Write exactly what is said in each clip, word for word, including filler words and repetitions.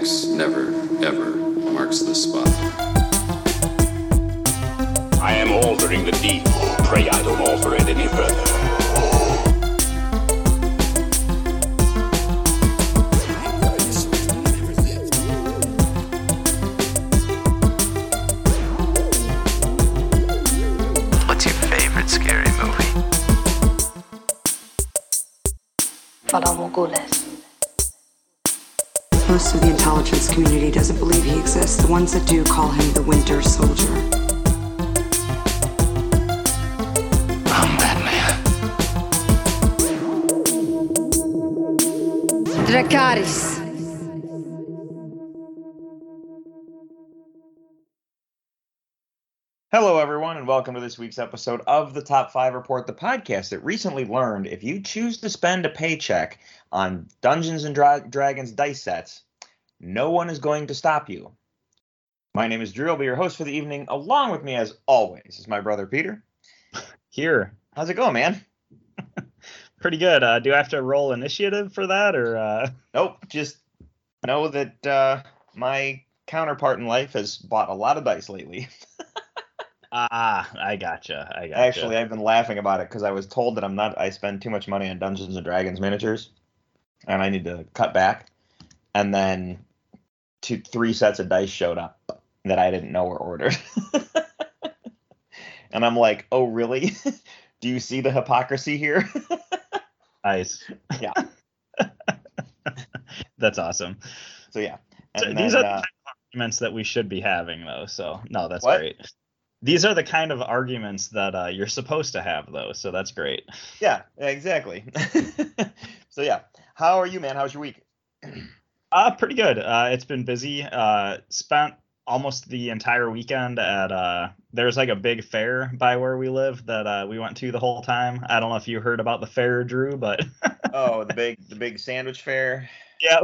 X never, ever marks the spot. I am altering the deed. Pray I don't alter it any further. Most of the intelligence community doesn't believe he exists. The ones that do call him the Winter Soldier. I'm Batman. Dracarys. Hello, everyone, and welcome to this week's episode of the Top five Report, the podcast that recently learned if you choose to spend a paycheck on Dungeons and Dra- Dragons dice sets, no one is going to stop you. My name is Drew. I'll be your host for the evening. Along with me, as always, is my brother, Peter. Here. How's it going, man? Pretty good. Uh, do I have to roll initiative for that? or uh... Nope. Just know that uh, my counterpart in life has bought a lot of dice lately. Ah, I gotcha. I gotcha. Actually, I've been laughing about it because I was told that I'm not. I spend too much money on Dungeons and Dragons miniatures, and I need to cut back. And then, two, three sets of dice showed up that I didn't know were ordered, and I'm like, "Oh, really? Do you see the hypocrisy here?" Nice. Yeah. That's awesome. So yeah, and so then, these are uh, the arguments that we should be having, though. So no, that's what? Great. These are the kind of arguments that uh, you're supposed to have, though, so that's great. Yeah, exactly. So, yeah. How are you, man? How's your week? Uh, pretty good. Uh, it's been busy. Uh, spent almost the entire weekend at uh, – there's like a big fair by where we live that uh, we went to the whole time. I don't know if you heard about the fair, Drew, but – Oh, the big the big sandwich fair? Yeah.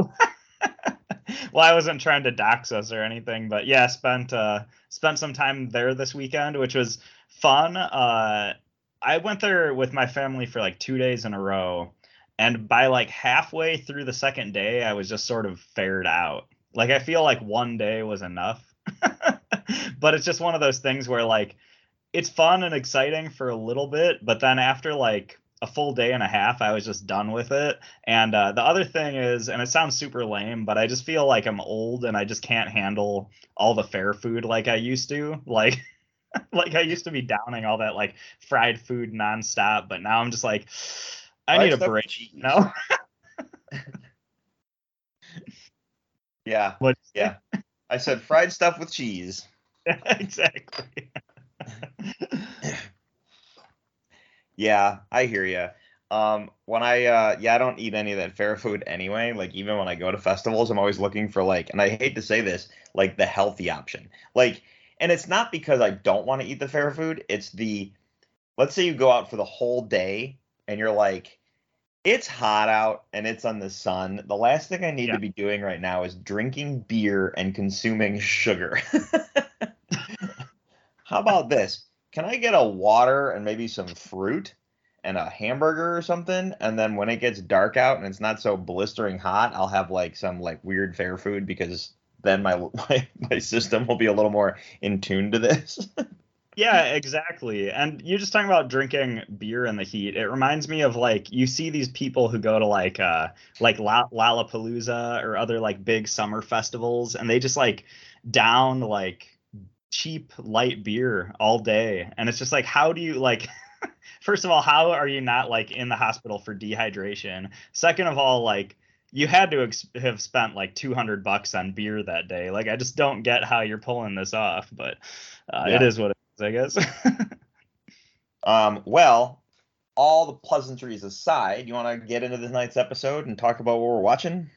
Well, I wasn't trying to dox us or anything, but yeah, spent uh, spent some time there this weekend, which was fun. Uh, I went there with my family for like two days in a row, and by like halfway through the second day, I was just sort of fared out. Like, I feel like one day was enough, but it's just one of those things where like it's fun and exciting for a little bit, but then after like a full day and a half, I was just done with it. And uh, the other thing is, and it sounds super lame, but I just feel like I'm old and I just can't handle all the fair food like I used to. Like, like I used to be downing all that like fried food nonstop, but now I'm just like, I need I a break. You know? Yeah. What? Yeah. I said fried stuff with cheese. Exactly. Yeah, I hear you. Um, when I, uh, yeah, I don't eat any of that fair food anyway. Like, even when I go to festivals, I'm always looking for, like, and I hate to say this, like, the healthy option. Like, and it's not because I don't want to eat the fair food. It's the, let's say you go out for the whole day and you're like, it's hot out and it's on the sun. The last thing I need yeah. to be doing right now is drinking beer and consuming sugar. How about this? Can I get a water and maybe some fruit and a hamburger or something? And then when it gets dark out and it's not so blistering hot, I'll have like some like weird fair food, because then my my, my system will be a little more in tune to this. Yeah, exactly. And you're just talking about drinking beer in the heat. It reminds me of like, you see these people who go to like uh like La- Lollapalooza or other like big summer festivals, and they just like down like cheap light beer all day, and it's just like, how do you like first of all, how are you not like in the hospital for dehydration? Second of all, like, you had to ex- have spent like two hundred bucks on beer that day. Like, I just don't get how you're pulling this off, but uh, yeah. It is what it is, I guess. um well all the pleasantries aside, you want to get into this night's episode and talk about what we're watching?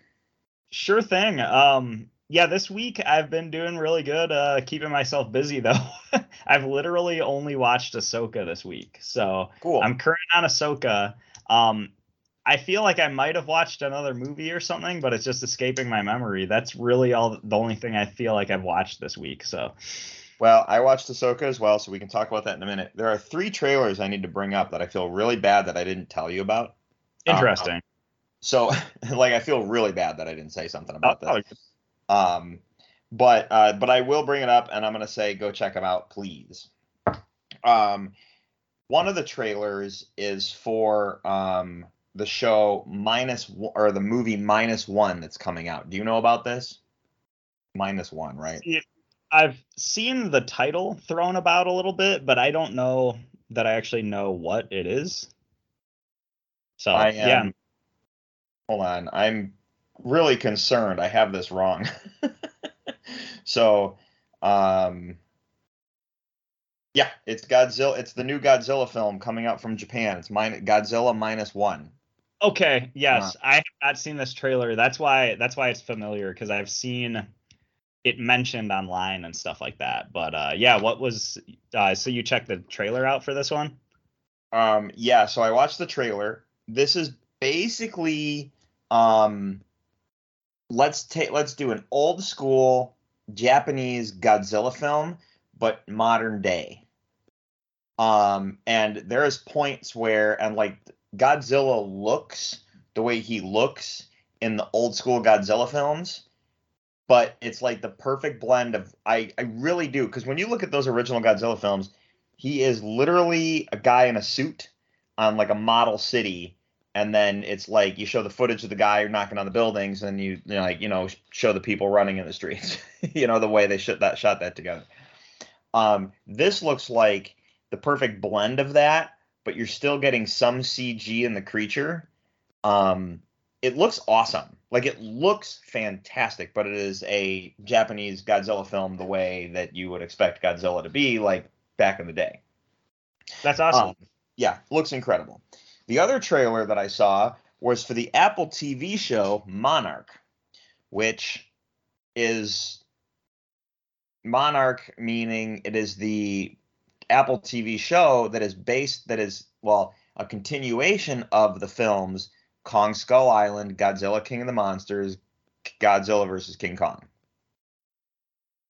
Sure thing. um Yeah, this week I've been doing really good, uh, keeping myself busy, though. I've literally only watched Ahsoka this week, so cool. I'm current on Ahsoka. Um, I feel like I might have watched another movie or something, but it's just escaping my memory. That's really all the only thing I feel like I've watched this week. So, well, I watched Ahsoka as well, so we can talk about that in a minute. There are three trailers I need to bring up that I feel really bad that I didn't tell you about. Interesting. Um, so, like, I feel really bad that I didn't say something about oh, this. Oh, Um, but uh, but I will bring it up, and I'm going to say go check them out, please. Um, one of the trailers is for um, the show minus or the movie Minus One that's coming out. Do you know about this? Minus One, right? Yeah. I've seen the title thrown about a little bit, but I don't know that I actually know what it is. So, I am, yeah. Hold on. I'm really concerned. I have this wrong. So, um, yeah, it's Godzilla. It's the new Godzilla film coming out from Japan. It's min- Godzilla Minus One. Okay. Yes. Uh, I have not seen this trailer. That's why, that's why it's familiar, because I've seen it mentioned online and stuff like that. But uh, yeah, what was uh, so you checked the trailer out for this one? Um, yeah, so I watched the trailer. This is basically um, let's take let's do an old school Japanese Godzilla film, but modern day. Um, and there is points where and like Godzilla looks the way he looks in the old school Godzilla films. But it's like the perfect blend of, I, I really do, because when you look at those original Godzilla films, he is literally a guy in a suit on like a model city, and then it's like you show the footage of the guy knocking on the buildings, and you, you know, like you know show the people running in the streets, you know, the way they shot that shot that together. Um, this looks like the perfect blend of that, but you're still getting some C G in the creature. Um, it looks awesome. Like, it looks fantastic, but it is a Japanese Godzilla film the way that you would expect Godzilla to be, like, back in the day. That's awesome. Um, yeah, looks incredible. The other trailer that I saw was for the Apple T V show Monarch, which is Monarch, meaning it is the Apple T V show that is based, that is, well, a continuation of the films Kong Skull Island, Godzilla King of the Monsters, Godzilla versus King Kong.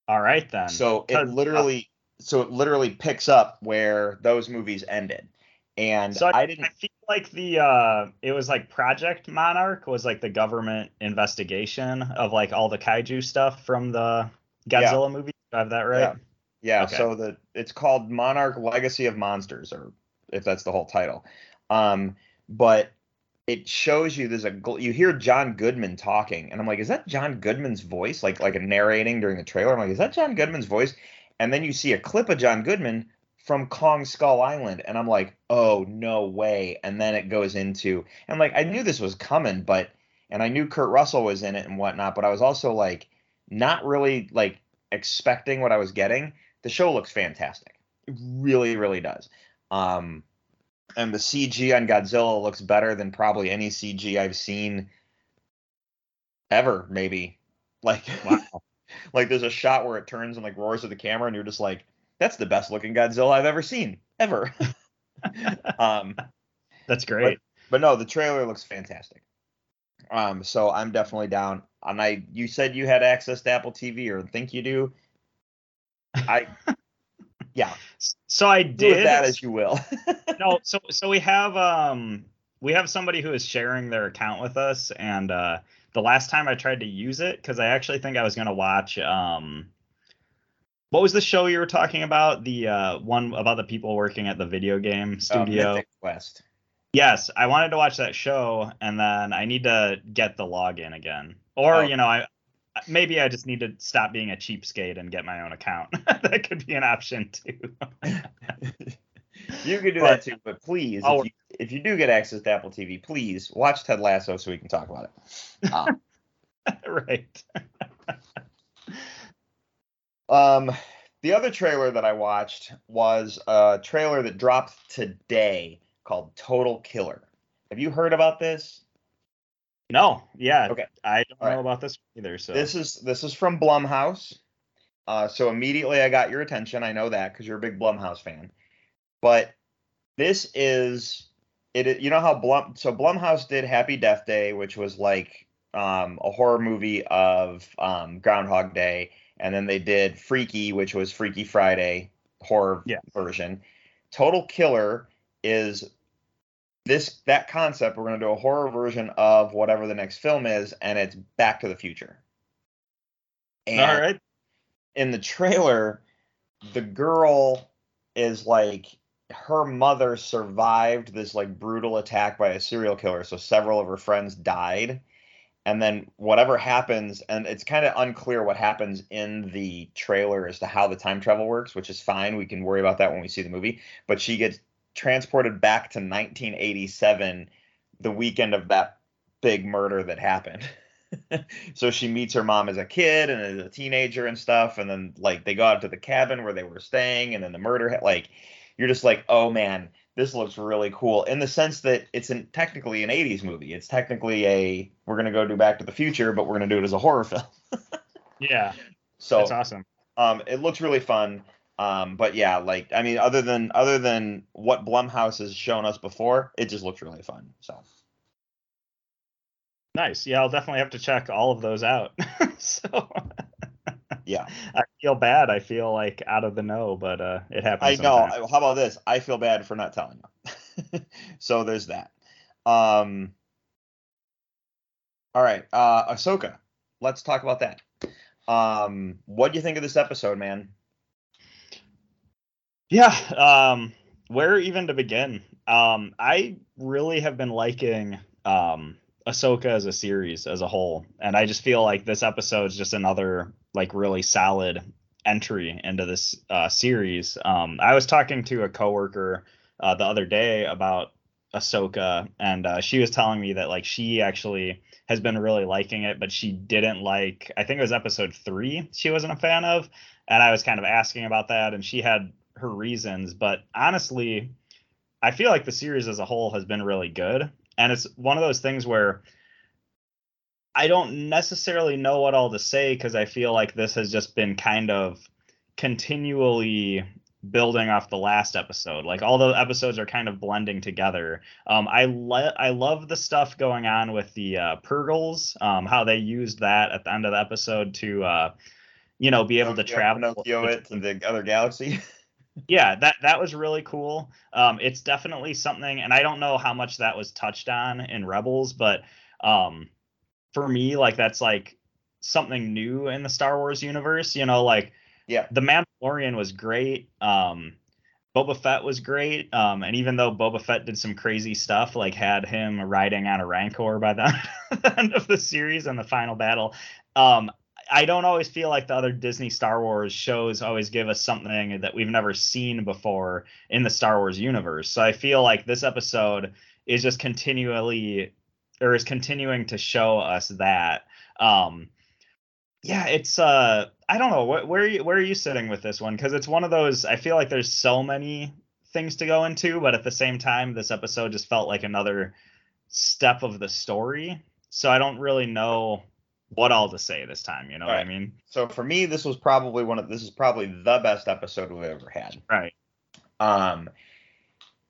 All right, then. So it literally uh, so it literally picks up where those movies ended. And so I, I didn't I feel like the uh, it was like Project Monarch was like the government investigation of like all the kaiju stuff from the Godzilla yeah. movie. Do I have that right? Yeah. yeah okay. So the it's called Monarch Legacy of Monsters, or if that's the whole title. Um, but it shows you there's a you hear John Goodman talking, and I'm like, is that John Goodman's voice? Like like a narrating during the trailer. I'm like, is that John Goodman's voice? And then you see a clip of John Goodman from Kong Skull Island, and I'm like, oh no way. And then it goes into and like I knew this was coming, but and I knew Kurt Russell was in it and whatnot, but I was also like not really like expecting what I was getting. The show looks fantastic. It really, really does. Um And the C G on Godzilla looks better than probably any C G I've seen ever, maybe. Like, wow. Like there's a shot where it turns and like roars at the camera, and you're just like, that's the best looking Godzilla I've ever seen, ever. um, that's great. But, but no, the trailer looks fantastic. Um, so I'm definitely down. And I, you said you had access to Apple T V, or think you do. I. Yeah. So I did. Do with that as you will. no, so so we have um we have somebody who is sharing their account with us, and uh, the last time I tried to use it, because I actually think I was gonna watch um what was the show you were talking about? The uh, one about the people working at the video game studio. Oh, Mythic Quest. Yes, I wanted to watch that show, and then I need to get the login again, or oh. you know I. Maybe I just need to stop being a cheapskate and get my own account. That could be an option, too. You could do but, that, too. But please, if you, if you do get access to Apple T V, please watch Ted Lasso so we can talk about it. Uh, right. um, the other trailer that I watched was a trailer that dropped today called Total Killer. Have you heard about this? No, yeah, okay. I don't All know right. about this either. So this is this is from Blumhouse. Uh, so immediately I got your attention. I know that because you're a big Blumhouse fan. But this is it. You know how Blum so Blumhouse did Happy Death Day, which was like um, a horror movie of um, Groundhog Day, and then they did Freaky, which was Freaky Friday horror yeah. version. Total Killer is. This that concept, we're going to do a horror version of whatever the next film is, and it's Back to the Future. And all right. In the trailer, the girl is like, her mother survived this like brutal attack by a serial killer, so several of her friends died. And then whatever happens, and it's kind of unclear what happens in the trailer as to how the time travel works, which is fine. We can worry about that when we see the movie. But she gets transported back to nineteen eighty-seven, the weekend of that big murder that happened. So she meets her mom as a kid and as a teenager and stuff. And then like they go out to the cabin where they were staying, and then the murder, like you're just like, oh man, this looks really cool, in the sense that it's an, technically an eighties movie. It's technically a, we're going to go do Back to the Future, but we're going to do it as a horror film. Yeah. So that's awesome. Um, it looks really fun. Um, but yeah, like, I mean, other than, other than what Blumhouse has shown us before, it just looks really fun. So. Nice. Yeah, I'll definitely have to check all of those out. So yeah, I feel bad. I feel like out of the know, but uh, it happens. I know. Sometimes. How about this? I feel bad for not telling you. So there's that. Um, all right. Uh, Ahsoka. Let's talk about that. Um, what do you think of this episode, man? Yeah. Um, where even to begin? Um, I really have been liking um, Ahsoka as a series as a whole. And I just feel like this episode is just another like really solid entry into this uh, series. Um, I was talking to a coworker uh, the other day about Ahsoka, and uh, she was telling me that like she actually has been really liking it, but she didn't like, I think it was episode three she wasn't a fan of. And I was kind of asking about that, and she had her reasons. But honestly, I feel like the series as a whole has been really good. And it's one of those things where I don't necessarily know what all to say, because I feel like this has just been kind of continually building off the last episode. Like all the episodes are kind of blending together. Um, I le- I love the stuff going on with the uh, Purgils, um, how they used that at the end of the episode to, uh, you know, be able to travel it to the other galaxy. Yeah, that that was really cool. Um, it's definitely something, and I don't know how much that was touched on in Rebels, but um, for me, like that's like something new in the Star Wars universe. You know, like yeah, the Mandalorian was great. Um, Boba Fett was great. Um, and even though Boba Fett did some crazy stuff, like had him riding on a Rancor by the end of the series and the final battle, um, I don't always feel like the other Disney Star Wars shows always give us something that we've never seen before in the Star Wars universe. So I feel like this episode is just continually or is continuing to show us that. Um, yeah, it's uh, I don't know. Wh- where, are you, where are you sitting with this one? Because it's one of those, I feel like there's so many things to go into, but at the same time, this episode just felt like another step of the story. So I don't really know what all to say this time, you know right. what I mean? So for me, this was probably one of this is probably the best episode we've ever had. Right. Um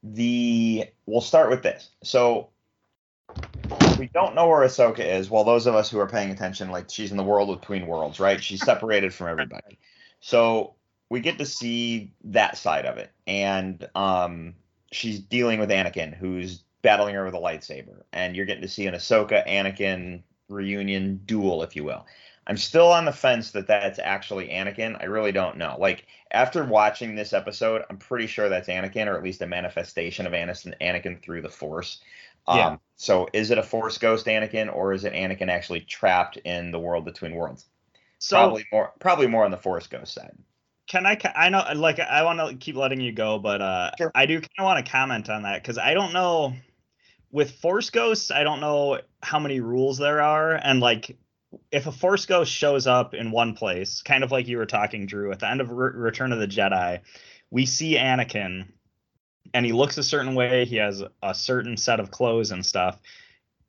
the we'll start with this. So we don't know where Ahsoka is. Well, those of us who are paying attention, like she's in the world between worlds, right? She's separated from everybody. So we get to see that side of it. And um she's dealing with Anakin, who's battling her with a lightsaber. And you're getting to see an Ahsoka Anakin reunion duel, if you will. I'm still on the fence that that's actually Anakin. I really don't know. Like after watching this episode, I'm pretty sure that's Anakin, or at least a manifestation of Anakin through the Force. Um, yeah. So is it a Force ghost Anakin, or is it Anakin actually trapped in the world between worlds? So probably more, probably more on the Force ghost side. Can I? I know, like I want to keep letting you go, but uh, sure. I do kind of want to comment on that because I don't know. With Force Ghosts, I don't know how many rules there are. And, like, if a Force Ghost shows up in one place, kind of like you were talking, Drew, at the end of Re- Return of the Jedi, we see Anakin, and he looks a certain way. He has a certain set of clothes and stuff.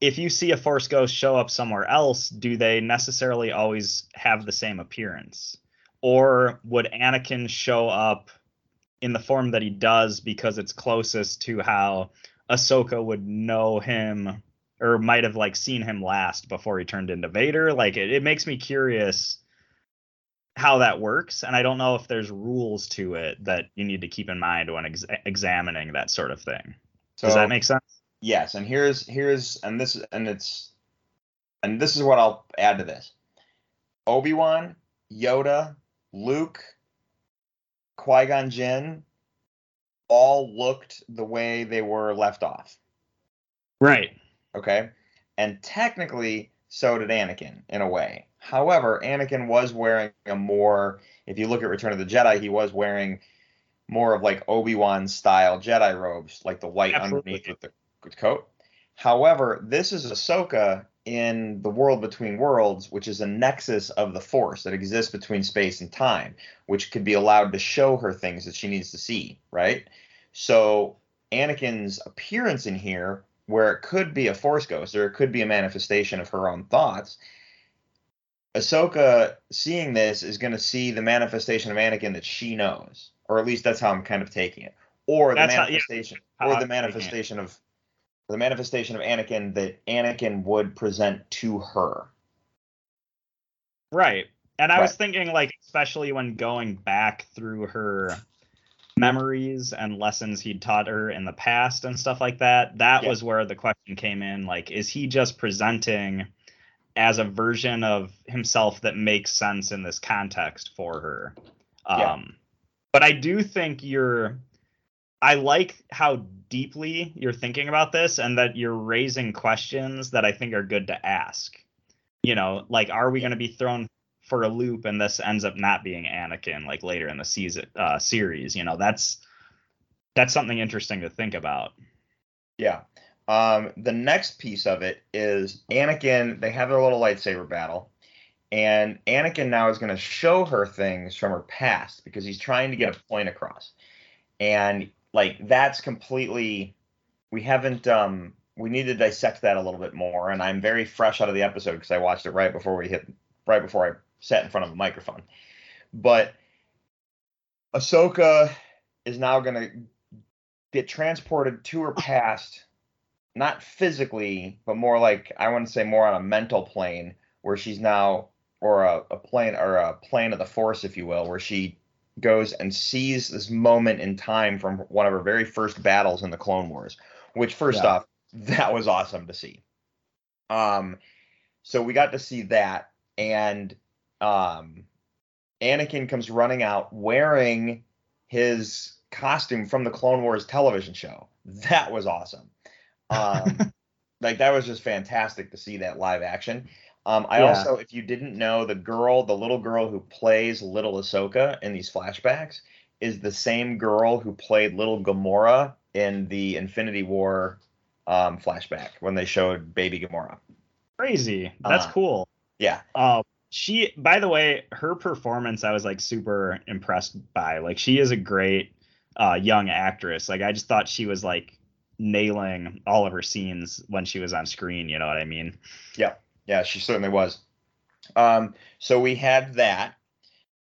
If you see a Force Ghost show up somewhere else, do they necessarily always have the same appearance? Or would Anakin show up in the form that he does because it's closest to how Ahsoka would know him, or might have like seen him last before he turned into Vader? Like it, it makes me curious how that works. And I don't know if there's rules to it that you need to keep in mind when ex- examining that sort of thing. So, does that make sense? Yes. And here's, here's, and this, and it's, and this is what I'll add to this. Obi-Wan Yoda, Luke, Qui-Gon Jinn all looked the way they were left off. Right. Okay. And technically, so did Anakin in a way. However, Anakin was wearing a more, if you look at Return of the Jedi, he was wearing more of like Obi-Wan style Jedi robes, like the white Absolutely. underneath with the coat. However, this is Ahsoka in the World Between Worlds, which is a nexus of the Force that exists between space and time, which could be allowed to show her things that she needs to see, right? So Anakin's appearance in here, where it could be a Force ghost or it could be a manifestation of her own thoughts, Ahsoka seeing this is going to see the manifestation of Anakin that she knows, or at least that's how I'm kind of taking it, or that's the manifestation, how, yeah, or the I'm manifestation of the manifestation of Anakin that Anakin would present to her. Right. And I right. was thinking, like, especially when going back through her memories and lessons he'd taught her in the past and stuff like that, that yeah. was where the question came in. Like, is he just presenting as a version of himself that makes sense in this context for her? Um, yeah. But I do think you're... I like how deeply you're thinking about this and that you're raising questions that I think are good to ask. You know, like, are we going to be thrown for a loop and this ends up not being Anakin, like, later in the season uh, series? You know, that's that's something interesting to think about. Yeah. Um, the next piece of it is Anakin, they have their little lightsaber battle, and Anakin now is going to show her things from her past because he's trying to get a point across. And like, that's completely, we haven't, um, we need to dissect that a little bit more. And I'm very fresh out of the episode because I watched it right before we hit, right before I sat in front of the microphone. But Ahsoka is now going to get transported to her past, not physically, but more like, I want to say more on a mental plane where she's now, or a, a plane, or a plane of the Force, if you will, where she goes and sees this moment in time from one of her very first battles in the Clone Wars, which first yeah. off, that was awesome to see. Um, so we got to see that, and um, Anakin comes running out wearing his costume from the Clone Wars television show. That was awesome. Um, like, that was just fantastic to see that live action. Um, I yeah. also, if you didn't know, the girl, the little girl who plays Little Ahsoka in these flashbacks is the same girl who played Little Gamora in the Infinity War um, flashback when they showed Baby Gamora. Crazy. That's uh, cool. Yeah. Uh, she, by the way, her performance, I was like super impressed by. Like, she is a great uh, young actress. Like, I just thought she was like nailing all of her scenes when she was on screen. You know what I mean? Yeah. Yeah, she certainly was. Um, so we had that.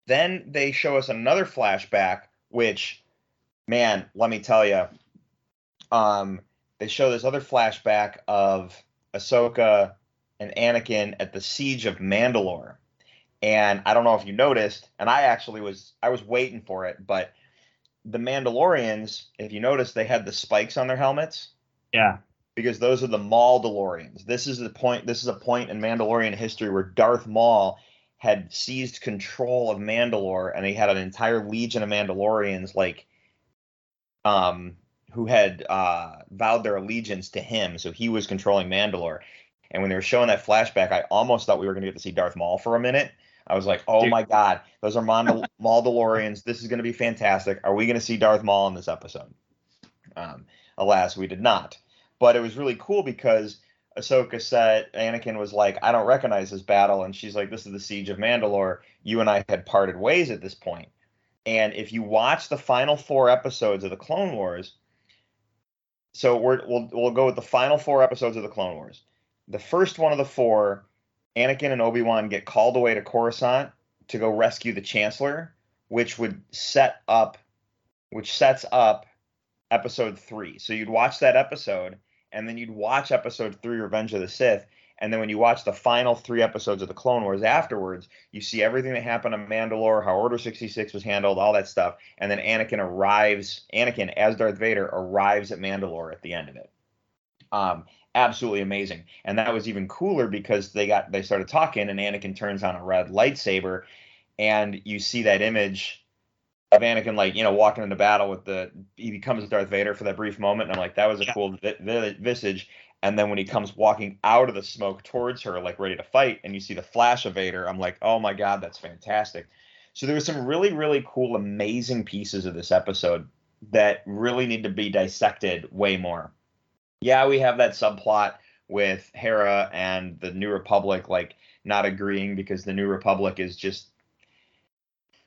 Then they show us another flashback, which, man, let me tell you, um, they show this other flashback of Ahsoka and Anakin at the Siege of Mandalore. And I don't know if you noticed, and I actually was, I was waiting for it, but the Mandalorians, if you noticed, they had the spikes on their helmets. Yeah. Because those are the Maul DeLoreans. This is the point. This is a point in Mandalorian history where Darth Maul had seized control of Mandalore, and he had an entire legion of Mandalorians, like, um, who had uh, vowed their allegiance to him. So he was controlling Mandalore. And when they were showing that flashback, I almost thought we were going to get to see Darth Maul for a minute. I was like, oh Dude. my God, those are Maul DeLoreans. This is going to be fantastic. Are we going to see Darth Maul in this episode? Um, alas, we did not. But it was really cool because Ahsoka said, Anakin was like, I don't recognize this battle. And she's like, this is the Siege of Mandalore. You and I had parted ways at this point. And if you watch the final four episodes of the Clone Wars, so we're, we'll we'll go with the final four episodes of the Clone Wars. The first one of the four, Anakin and Obi-Wan get called away to Coruscant to go rescue the Chancellor, which would set up, which sets up episode three. So you'd watch that episode, and then you'd watch episode three, Revenge of the Sith. And then when you watch the final three episodes of the Clone Wars afterwards, you see everything that happened on Mandalore, how Order sixty-six was handled, all that stuff. And then Anakin arrives, Anakin as Darth Vader arrives at Mandalore at the end of it. Um, absolutely amazing. And that was even cooler because they got, they started talking and Anakin turns on a red lightsaber and you see that image of Anakin, like, you know, walking into battle with the, he becomes Darth Vader for that brief moment, and I'm like, that was a yeah. cool vi- vi- visage. And then when he comes walking out of the smoke towards her, like ready to fight, and you see the flash of Vader, I'm like, oh my God, that's fantastic. So there were some really, really cool, amazing pieces of this episode that really need to be dissected way more. Yeah, we have that subplot with Hera and the New Republic, like, not agreeing because the New Republic is just,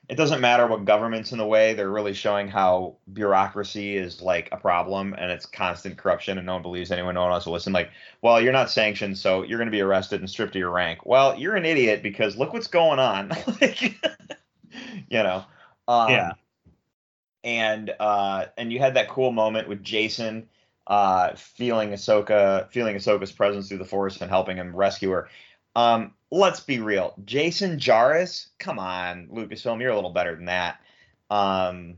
it doesn't matter what government's in the way. They're really showing how bureaucracy is like a problem and it's constant corruption and no one believes anyone, no one wants to listen. Like, well, you're not sanctioned, so you're going to be arrested and stripped of your rank. Well, you're an idiot because look what's going on. Like, you know? Um, yeah. And, uh, and you had that cool moment with Jason, uh, feeling Ahsoka, feeling Ahsoka's presence through the Force and helping him rescue her. Um, let's be real. Jason Jaris, come on, Lucasfilm, you're a little better than that. Um,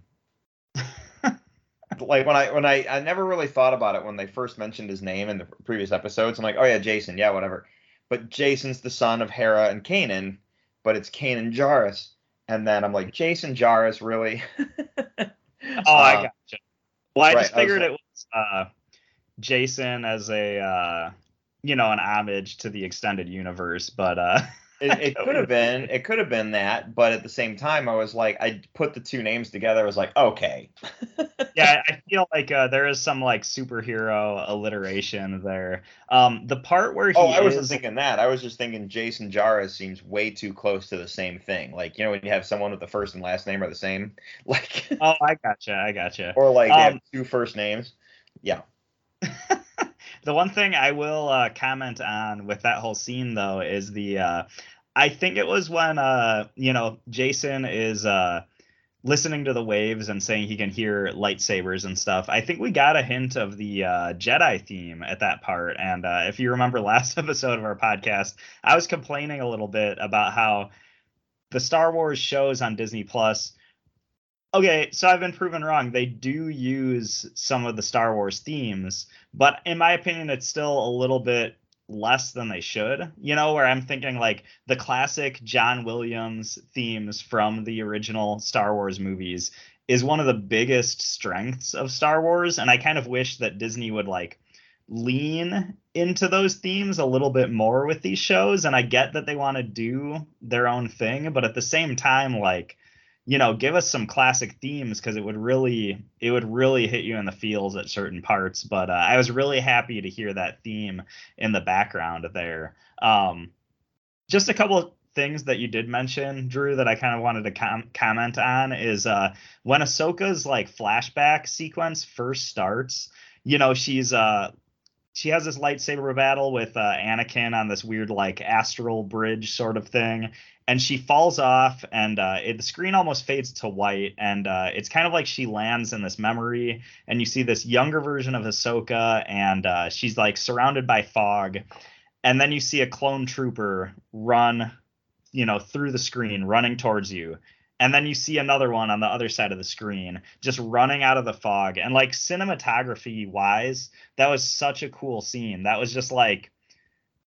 like when I, when I, I never really thought about it when they first mentioned his name in the previous episodes. I'm like, oh yeah, Jason, yeah, whatever. But Jason's the son of Hera and Kanan, but it's Kanan Jarrus. And then I'm like, Jason Jaris, really? oh, um, I gotcha. Well, I right, just figured I was like, it was uh, Jason as a. Uh... you know, an homage to the extended universe, but uh, it, it could have been, it could have been that, but at the same time, I was like, I put the two names together. I was like, okay. yeah. I feel like, uh, there is some like superhero alliteration there. Um, the part where he Oh, I is, wasn't thinking that. I was just thinking Jason Jaris seems way too close to the same thing. Like, you know, when you have someone with the first and last name are the same, like, oh, I gotcha. I gotcha. Or like um, they have two first names. Yeah. The one thing I will uh, comment on with that whole scene, though, is the uh, I think it was when, uh, you know, Jason is uh, listening to the waves and saying he can hear lightsabers and stuff. I think we got a hint of the uh, Jedi theme at that part. And uh, if you remember last episode of our podcast, I was complaining a little bit about how the Star Wars shows on Disney Plus. Okay, so I've been proven wrong. They do use some of the Star Wars themes, but in my opinion, it's still a little bit less than they should. You know, where I'm thinking like the classic John Williams themes from the original Star Wars movies is one of the biggest strengths of Star Wars. And I kind of wish that Disney would like lean into those themes a little bit more with these shows. And I get that they want to do their own thing, but at the same time, like, you know, give us some classic themes because it would really it would really hit you in the feels at certain parts. But uh, I was really happy to hear that theme in the background there. Um, just a couple of things that you did mention, Drew, that I kind of wanted to com- comment on is uh, when Ahsoka's like flashback sequence first starts, you know, she's uh, she has this lightsaber battle with uh, Anakin on this weird like astral bridge sort of thing. And she falls off and uh, it, the screen almost fades to white. And uh, it's kind of like she lands in this memory and you see this younger version of Ahsoka and uh, she's like surrounded by fog. And then you see a clone trooper run, you know, through the screen running towards you. And then you see another one on the other side of the screen just running out of the fog. And like cinematography wise, that was such a cool scene. That was just like.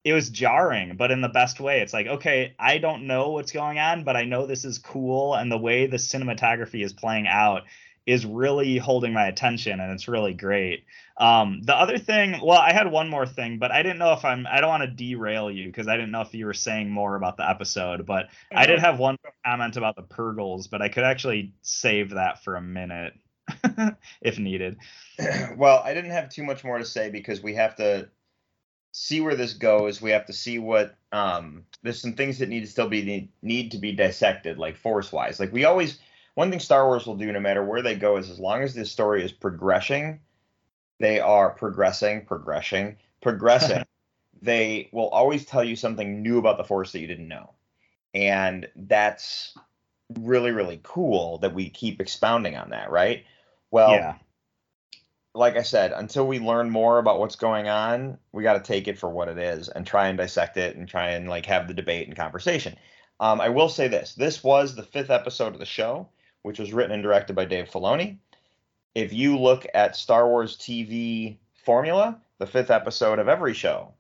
It was jarring, but in the best way. It's like, okay, I don't know what's going on, but I know this is cool. And the way the cinematography is playing out is really holding my attention, and it's really great. Um, the other thing, well, I had one more thing, but I didn't know if I'm, I don't want to derail you because I didn't know if you were saying more about the episode, but I did have one comment about the Purgils, but I could actually save that for a minute if needed. Well, I didn't have too much more to say because we have to see where this goes. We have to see what um there's some things that need to still be need to be dissected, like force wise. Like we always, one thing Star Wars will do no matter where they go is as long as this story is progressing, they are progressing, progressing, progressing. They will always tell you something new about the Force that you didn't know. And that's really, really cool that we keep expounding on that, right? Well, yeah. Like I said, until we learn more about what's going on, we got to take it for what it is and try and dissect it and try and like have the debate and conversation. Um, I will say this. This was the fifth episode of the show, which was written and directed by Dave Filoni. If you look at Star Wars T V formula, the fifth episode of every show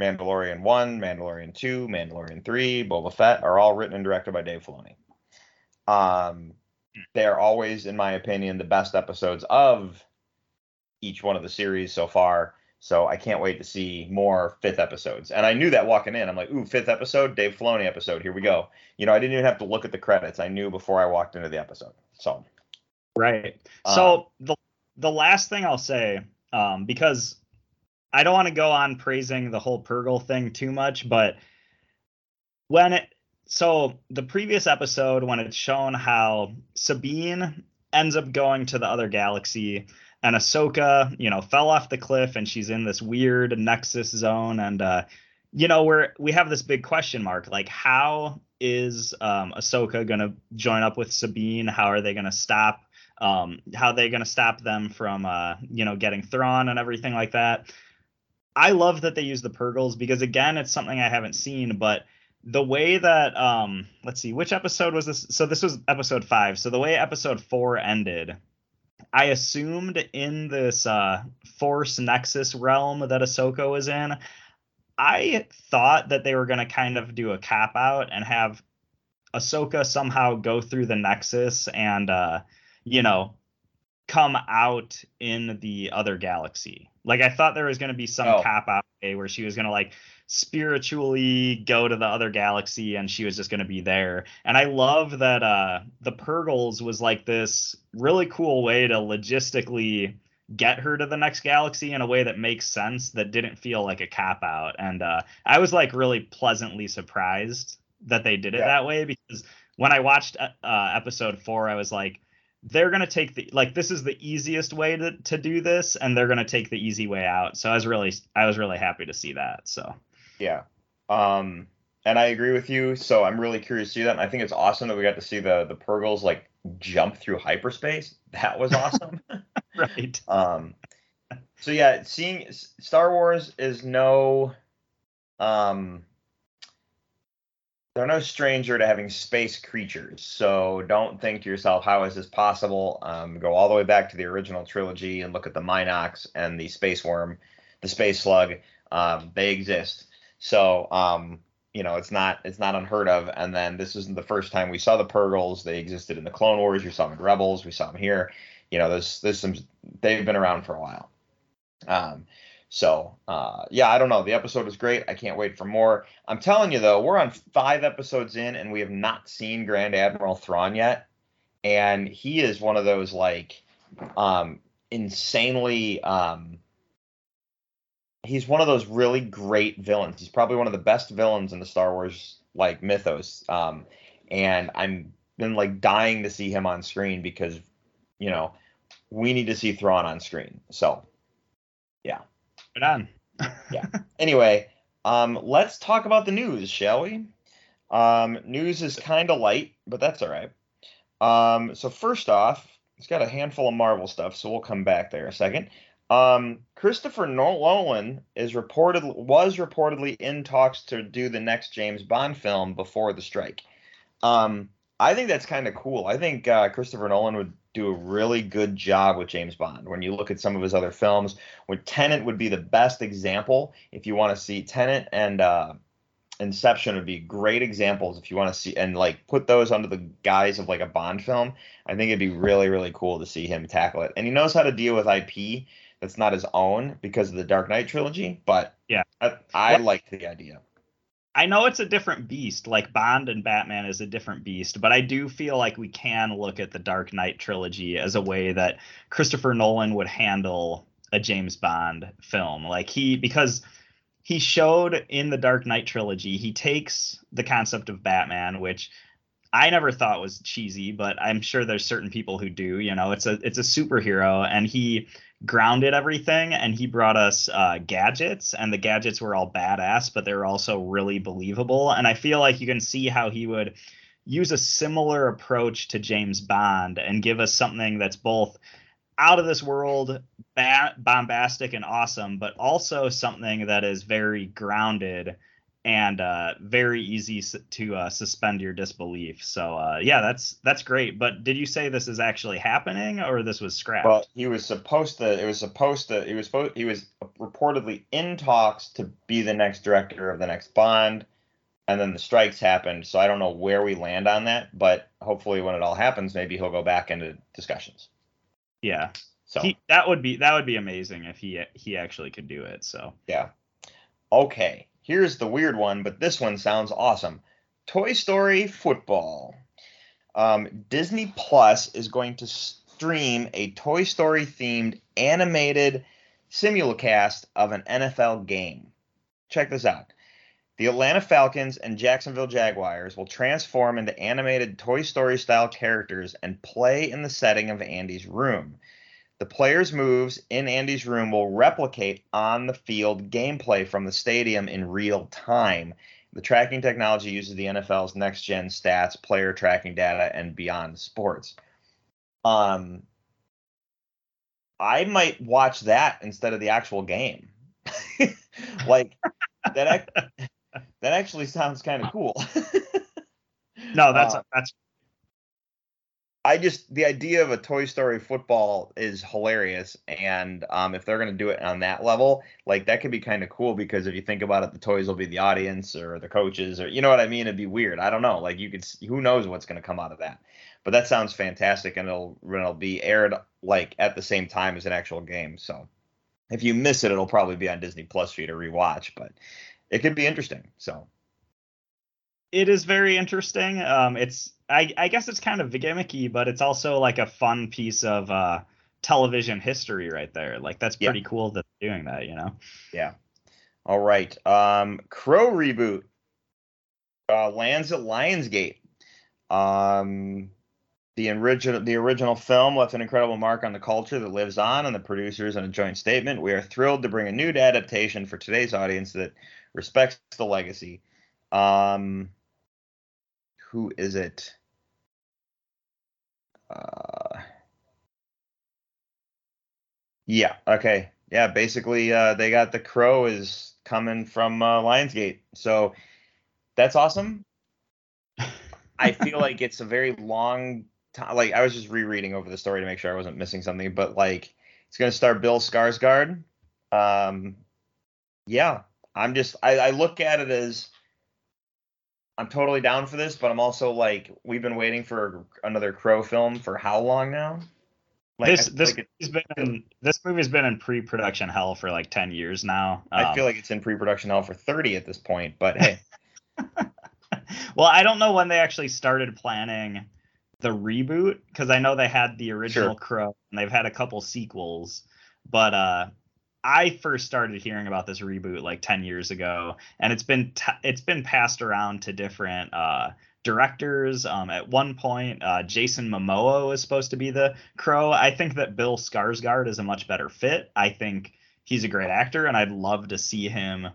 Mandalorian one, Mandalorian two, Mandalorian three, Boba Fett are all written and directed by Dave Filoni. Um, they are always, in my opinion, the best episodes of each one of the series so far. So I can't wait to see more fifth episodes. And I knew that walking in. I'm like, ooh, fifth episode, Dave Filoni episode. Here we go. You know, I didn't even have to look at the credits. I knew before I walked into the episode. So, right. So um, the the last thing I'll say, um, because I don't want to go on praising the whole Purgle thing too much, but when it, so the previous episode, when it's shown how Sabine ends up going to the other galaxy and Ahsoka, you know, fell off the cliff and she's in this weird Nexus zone. And, uh, you know, we're, we have this big question mark, like how is um, Ahsoka going to join up with Sabine? How are they going to stop, um, how are they going to stop them from, uh, you know, getting Thrawn and everything like that? I love that they use the Purgils because, again, it's something I haven't seen, but the way that, um, let's see, which episode was this? So this was episode five. So the way episode four ended, I assumed in this uh, Force Nexus realm that Ahsoka was in, I thought that they were going to kind of do a cop-out and have Ahsoka somehow go through the Nexus and, uh, you know, come out in the other galaxy. Like, I thought there was going to be some oh. cop-out day where she was going to, like, spiritually go to the other galaxy and she was just going to be there. And I love that uh, the Purgles was, like, this really cool way to logistically get her to the next galaxy in a way that makes sense, that didn't feel like a cop-out. And uh, I was, like, really pleasantly surprised that they did it yeah. that way, because when I watched uh, episode four, I was like, they're going to take the, like, this is the easiest way to, to do this, and they're going to take the easy way out. So I was really, I was really happy to see that. So, yeah. Um, and I agree with you. So I'm really curious to see that. And I think it's awesome that we got to see the, the Purgles, like, jump through hyperspace. That was awesome. Right. Um, so yeah, seeing Star Wars is no, um, they're no stranger to having space creatures, so don't think to yourself, how is this possible? Um, go all the way back to the original trilogy and look at the Minox and the space worm, the space slug. Um, they exist. So, um, you know, it's not it's not unheard of. And then this isn't the first time we saw the Purgles. They existed in the Clone Wars. We saw them in Rebels. We saw them here. You know, there's, there's some, they've been around for a while. Um So, uh, yeah, I don't know. The episode was great. I can't wait for more. I'm telling you, though, we're on five episodes in, and we have not seen Grand Admiral Thrawn yet. And he is one of those, like, um, insanely um, – he's one of those really great villains. He's probably one of the best villains in the Star Wars, like, mythos. Um, and I'm been, like, dying to see him on screen because, you know, we need to see Thrawn on screen. So, yeah. Right on. Yeah. Anyway, um, let's talk about the news, shall we? Um, news is kind of light, but that's all right. Um, so first off, it's got a handful of Marvel stuff, so we'll come back there a second. Um, Christopher Nolan is reported was reportedly in talks to do the next James Bond film before the strike. Um, I think that's kind of cool. I think uh, Christopher Nolan would do a really good job with James Bond. When you look at some of his other films, when Tenet would be the best example. If you want to see Tenet and uh, Inception would be great examples. If you want to see and like put those under the guise of like a Bond film, I think it'd be really, really cool to see him tackle it. And he knows how to deal with I P that's not his own because of the Dark Knight trilogy. But yeah, I, I like the idea. I know it's a different beast, like Bond and Batman is a different beast, but I do feel like we can look at the Dark Knight trilogy as a way that Christopher Nolan would handle a James Bond film. Like he, because he showed in the Dark Knight trilogy, he takes the concept of Batman, which I never thought was cheesy, but I'm sure there's certain people who do, you know, it's a, it's a superhero, and he grounded everything, and he brought us uh gadgets, and the gadgets were all badass, but they were also really believable. And I feel like you can see how he would use a similar approach to James Bond and give us something that's both out of this world, ba- bombastic and awesome, but also something that is very grounded and uh very easy to uh suspend your disbelief. So uh yeah, that's that's great. But did you say this is actually happening, or this was scrapped? Well, he was supposed to it was supposed to he was supposed he was reportedly in talks to be the next director of the next Bond, and then the strikes happened, so I don't know where we land on that, but hopefully when it all happens, maybe he'll go back into discussions. Yeah. So he, that would be that would be amazing if he he actually could do it. So yeah. Okay, here's the weird one, but this one sounds awesome. Toy Story Football. Um, Disney Plus is going to stream a Toy Story themed animated simulcast of an N F L game. Check this out. The Atlanta Falcons and Jacksonville Jaguars will transform into animated Toy Story style characters and play in the setting of Andy's room. The players' moves in Andy's room will replicate on-the-field gameplay from the stadium in real time. The tracking technology uses the N F L's next-gen stats, player tracking data, and beyond sports. Um, I might watch that instead of the actual game. Like, that ac- that actually sounds kind of cool. No, that's uh, that's. I just, the idea of a Toy Story football is hilarious, and um, if they're going to do it on that level, like, that could be kind of cool, because if you think about it, the toys will be the audience or the coaches, or, you know what I mean? It'd be weird. I don't know. Like, you could, who knows what's going to come out of that, but that sounds fantastic, and it'll, it'll be aired, like, at the same time as an actual game, so if you miss it, it'll probably be on Disney Plus for you to rewatch, but it could be interesting, so. It is very interesting. Um, it's I, I guess it's kind of gimmicky, but it's also like a fun piece of uh, television history right there. Like, that's pretty yeah. cool that they're doing that, you know? Yeah. All right. Um, Crow reboot uh, lands at Lionsgate. Um, the original the original film left an incredible mark on the culture that lives on, and the producers in a joint statement. We are thrilled to bring a new adaptation for today's audience that respects the legacy. Um, who is it? Uh, yeah. Okay. Yeah. Basically, uh, they got the Crow is coming from uh, Lionsgate, so that's awesome. I feel like it's a very long time. Like, I was just rereading over the story to make sure I wasn't missing something, but like, it's gonna star Bill Skarsgård. Um, yeah. I'm just. I, I look at it as, I'm totally down for this, but I'm also like, we've been waiting for another Crow film for how long now? Like, this this like has been in, this movie's been in pre-production hell for like ten years now. Um, I feel like it's in pre-production hell for thirty at this point, but hey. Well, I don't know when they actually started planning the reboot, because I know they had the original sure. Crow, and they've had a couple sequels, but uh, I first started hearing about this reboot like ten years ago, and it's been t- it's been passed around to different uh, directors. Um, at one point, uh, Jason Momoa was supposed to be the Crow. I think that Bill Skarsgård is a much better fit. I think he's a great actor, and I'd love to see him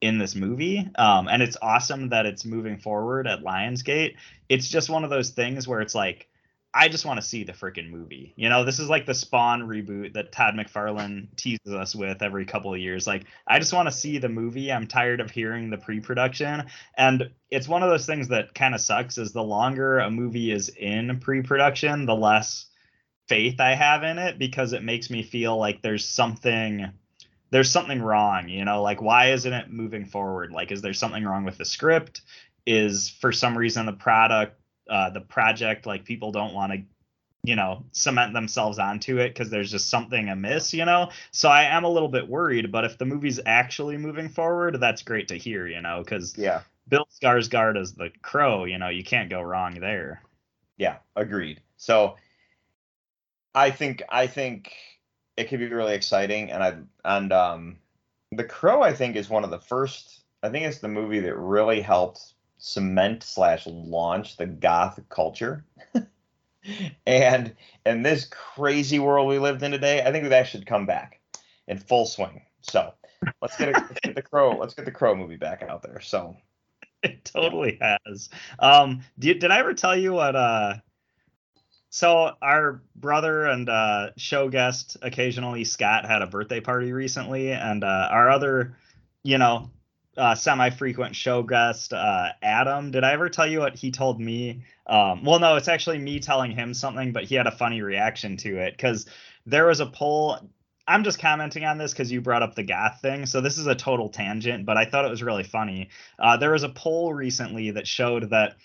in this movie. Um, and it's awesome that it's moving forward at Lionsgate. It's just one of those things where it's like, I just want to see the freaking movie. You know, this is like the Spawn reboot that Todd McFarlane teases us with every couple of years. Like, I just want to see the movie. I'm tired of hearing the pre-production. And it's one of those things that kind of sucks, is the longer a movie is in pre-production, the less faith I have in it, because it makes me feel like there's something there's something wrong. You know, like, why isn't it moving forward? Like, is there something wrong with the script? Is for some reason the product Uh, the project, like, people don't want to, you know, cement themselves onto it because there's just something amiss, you know? So I am a little bit worried, but if the movie's actually moving forward, that's great to hear, you know, because yeah. Bill Skarsgård is the Crow, you know, you can't go wrong there. Yeah, agreed. So I think I think it could be really exciting, and I and um, the Crow, I think, is one of the first, I think it's the movie that really helped cement slash launch the goth culture. and in this crazy world we lived in today, I think that should come back in full swing. So let's get, a, let's get the Crow. Let's get the Crow movie back out there. So it totally has. Um, did, did I ever tell you what? Uh, so our brother and uh, show guest occasionally Scott had a birthday party recently, and uh, our other, you know. Uh, semi-frequent show guest, uh, Adam. Did I ever tell you what he told me? Um, well, no, it's actually me telling him something, but he had a funny reaction to it, because there was a poll I'm just commenting on this because you brought up the goth thing. So this is a total tangent, but I thought it was really funny. Uh, there was a poll recently that showed that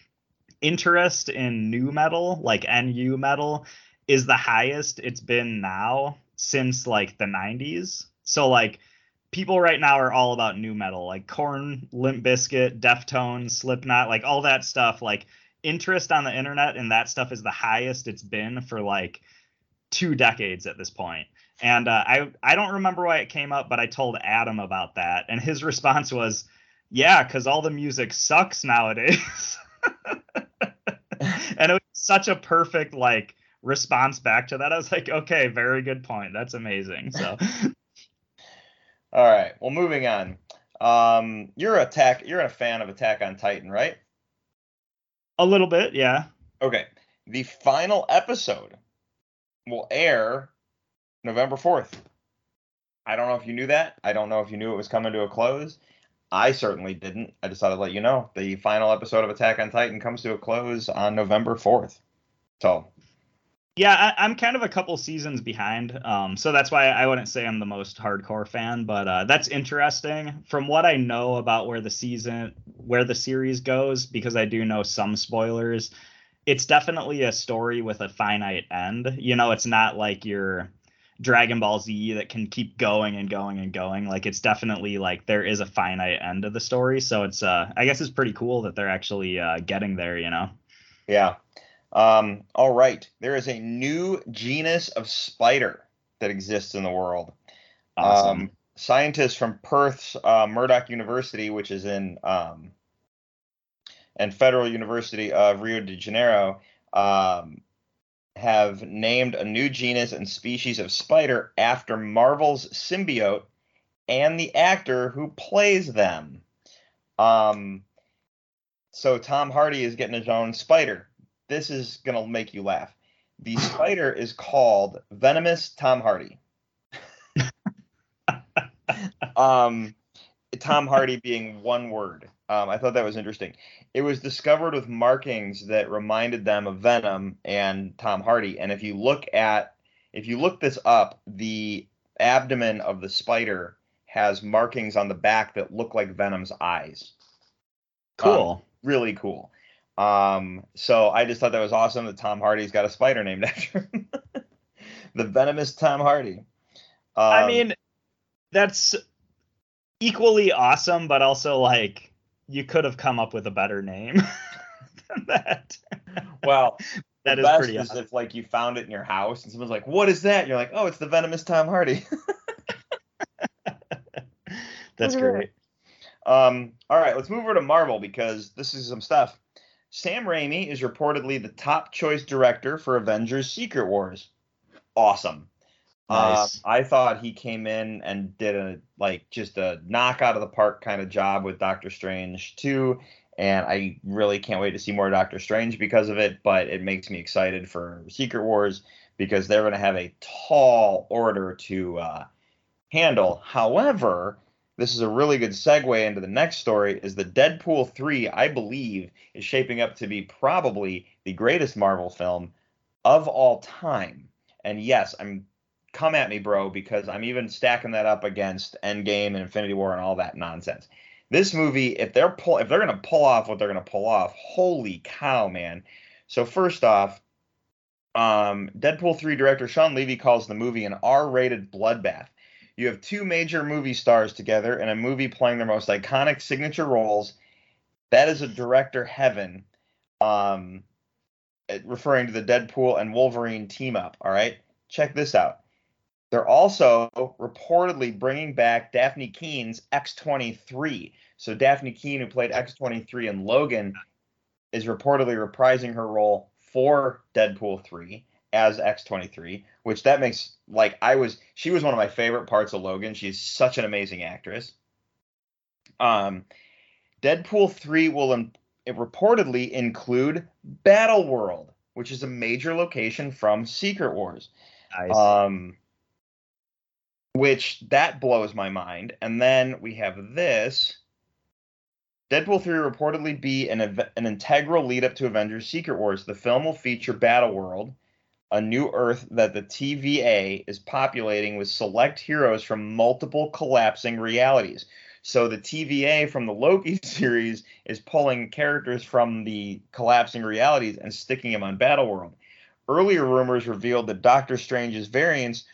interest in nu metal, like N U metal, is the highest it's been now since like the nineties. So like people right now are all about nu metal, like Korn, Limp Bizkit, Deftones, Slipknot, like all that stuff. Like interest on the internet and that stuff is the highest it's been for like two decades at this point. And uh, I, I don't remember why it came up, but I told Adam about that. And his response was, yeah, because all the music sucks nowadays. And it was such a perfect like response back to that. I was like, okay, very good point. That's amazing. So, all right. Well, moving on. Um, you're attack. You're a fan of Attack on Titan, right? A little bit, yeah. Okay. The final episode will air November fourth. I don't know if you knew that. I don't know if you knew it was coming to a close. I certainly didn't. I just thought I'd let you know. The final episode of Attack on Titan comes to a close on November fourth. So, yeah, I, I'm kind of a couple seasons behind. Um, so that's why I wouldn't say I'm the most hardcore fan. But uh, that's interesting. From what I know about where the season, where the series goes, because I do know some spoilers, it's definitely a story with a finite end. You know, it's not like your Dragon Ball Z that can keep going and going and going. Like, it's definitely like there is a finite end of the story. So it's uh I guess it's pretty cool that they're actually uh getting there, you know. Yeah. Um all right. There is a new genus of spider that exists in the world. Awesome. Um scientists from Perth's uh, Murdoch University, which is in um and Federal University of Rio de Janeiro, um have named a new genus and species of spider after Marvel's symbiote and the actor who plays them. Um, so Tom Hardy is getting his own spider. This is going to make you laugh. The spider is called Venomous Tom Hardy. um, Tom Hardy being one word. Um, I thought that was interesting. It was discovered with markings that reminded them of Venom and Tom Hardy. And if you look at, if you look this up, the abdomen of the spider has markings on the back that look like Venom's eyes. Cool. Um, really cool. Um, so I just thought that was awesome that Tom Hardy's got a spider named after him. The Venomous Tom Hardy. Um, I mean, that's equally awesome, but also like, you could have come up with a better name than that. Well, that is pretty awesome. If like you found it in your house and someone's like, "What is that?" And you're like, "Oh, it's the Venomous Tom Hardy." That's great. Um, all right, let's move over to Marvel because this is some stuff. Sam Raimi is reportedly the top choice director for Avengers: Secret Wars. Awesome. Nice. Uh, I thought he came in and did a like just a knock out of the park kind of job with Doctor Strange too, and I really can't wait to see more Doctor Strange because of it. But it makes me excited for Secret Wars because they're going to have a tall order to uh, handle. However, this is a really good segue into the next story. Is the Deadpool three? I believe is shaping up to be probably the greatest Marvel film of all time. And yes, I'm. Come at me, bro, because I'm even stacking that up against Endgame and Infinity War and all that nonsense. This movie, if they're pull, if they're going to pull off what they're going to pull off, holy cow, man. So first off, um, Deadpool three director Sean Levy calls the movie an R-rated bloodbath. You have two major movie stars together in a movie playing their most iconic signature roles. That is a director heaven, um, referring to the Deadpool and Wolverine team-up, all right? Check this out. They're also reportedly bringing back Daphne Keene's X twenty-three. So Daphne Keene, who played X twenty-three in Logan, is reportedly reprising her role for Deadpool three as X twenty-three, which that makes, like, I was, she was one of my favorite parts of Logan. She's such an amazing actress. Um, Deadpool three will in, it reportedly include Battle World, which is a major location from Secret Wars. Nice. Um, Which, that blows my mind. And then we have this. Deadpool three will reportedly be an, an integral lead-up to Avengers Secret Wars. The film will feature Battle World, a new Earth that the T V A is populating with select heroes from multiple collapsing realities. So the T V A from the Loki series is pulling characters from the collapsing realities and sticking them on Battle World. Earlier rumors revealed that Doctor Strange's variants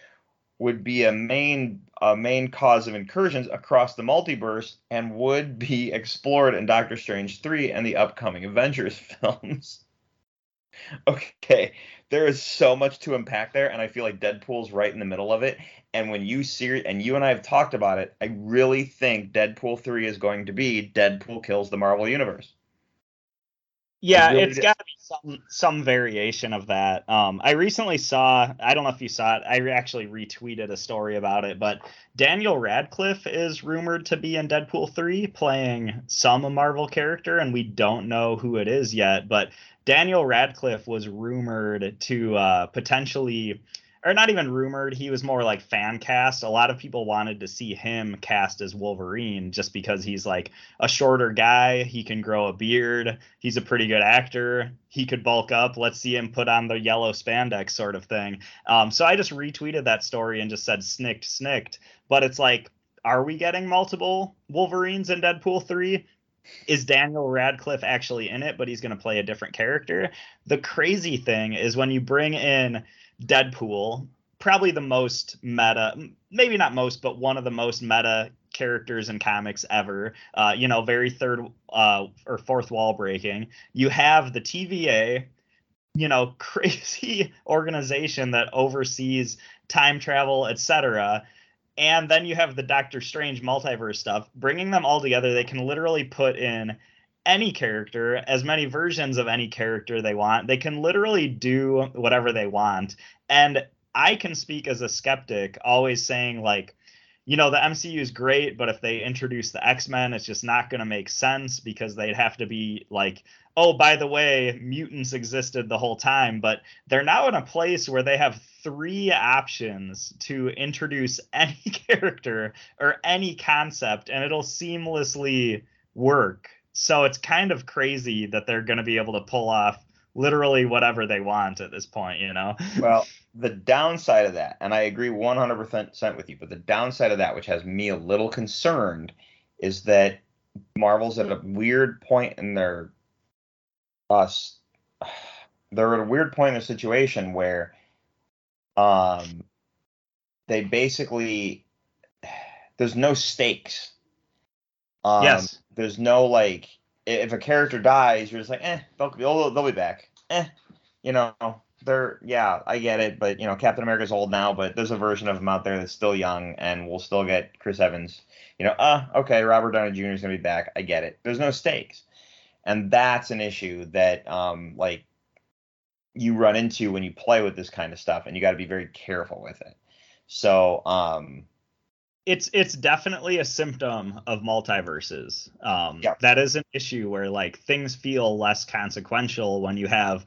would be a main a main cause of incursions across the multiverse and would be explored in Doctor Strange three and the upcoming Avengers films. Okay, there is so much to unpack there, and I feel like Deadpool's right in the middle of it. And when you see and you and I have talked about it, I really think Deadpool three is going to be Deadpool Kills the Marvel Universe. Yeah, really it's got to be some some variation of that. Um, I recently saw, I don't know if you saw it, I actually retweeted a story about it, but Daniel Radcliffe is rumored to be in Deadpool three playing some Marvel character, and we don't know who it is yet, but Daniel Radcliffe was rumored to uh, potentially, or not even rumored, he was more like fan cast. A lot of people wanted to see him cast as Wolverine just because he's like a shorter guy. He can grow a beard. He's a pretty good actor. He could bulk up. Let's see him put on the yellow spandex sort of thing. Um, so I just retweeted that story and just said snicked, snicked. But it's like, are we getting multiple Wolverines in Deadpool three? Is Daniel Radcliffe actually in it, but he's going to play a different character? The crazy thing is when you bring in Deadpool, probably the most meta, maybe not most, but one of the most meta characters in comics ever, uh, you know, very third uh, or fourth wall breaking. You have the T V A, you know, crazy organization that oversees time travel, et cetera, and then you have the Doctor Strange multiverse stuff. Bringing them all together, they can literally put in any character, as many versions of any character they want. They can literally do whatever they want. And I can speak as a skeptic, always saying, like, you know, the M C U is great, but if they introduce the X-Men, it's just not going to make sense because they'd have to be like, oh, by the way, mutants existed the whole time. But they're now in a place where they have three options to introduce any character or any concept, and it'll seamlessly work. So it's kind of crazy that they're going to be able to pull off literally whatever they want at this point, you know? Well, the downside of that, and I agree one hundred percent with you, but the downside of that, which has me a little concerned, is that Marvel's at a weird point in their us. Uh, they're at a weird point in their situation where um, they basically, there's no stakes. Um, yes. There's no, like, if a character dies, you're just like, eh, they'll, they'll, they'll be back. Eh, you know, they're, yeah, I get it, but, you know, Captain America's old now, but there's a version of him out there that's still young, and we'll still get Chris Evans. You know, uh, okay, Robert Downey Junior is going to be back. I get it. There's no stakes. And that's an issue that, um, like, you run into when you play with this kind of stuff, and you got to be very careful with it. So, um... It's it's definitely a symptom of multiverses. Um, yeah. That is an issue where, like, things feel less consequential when you have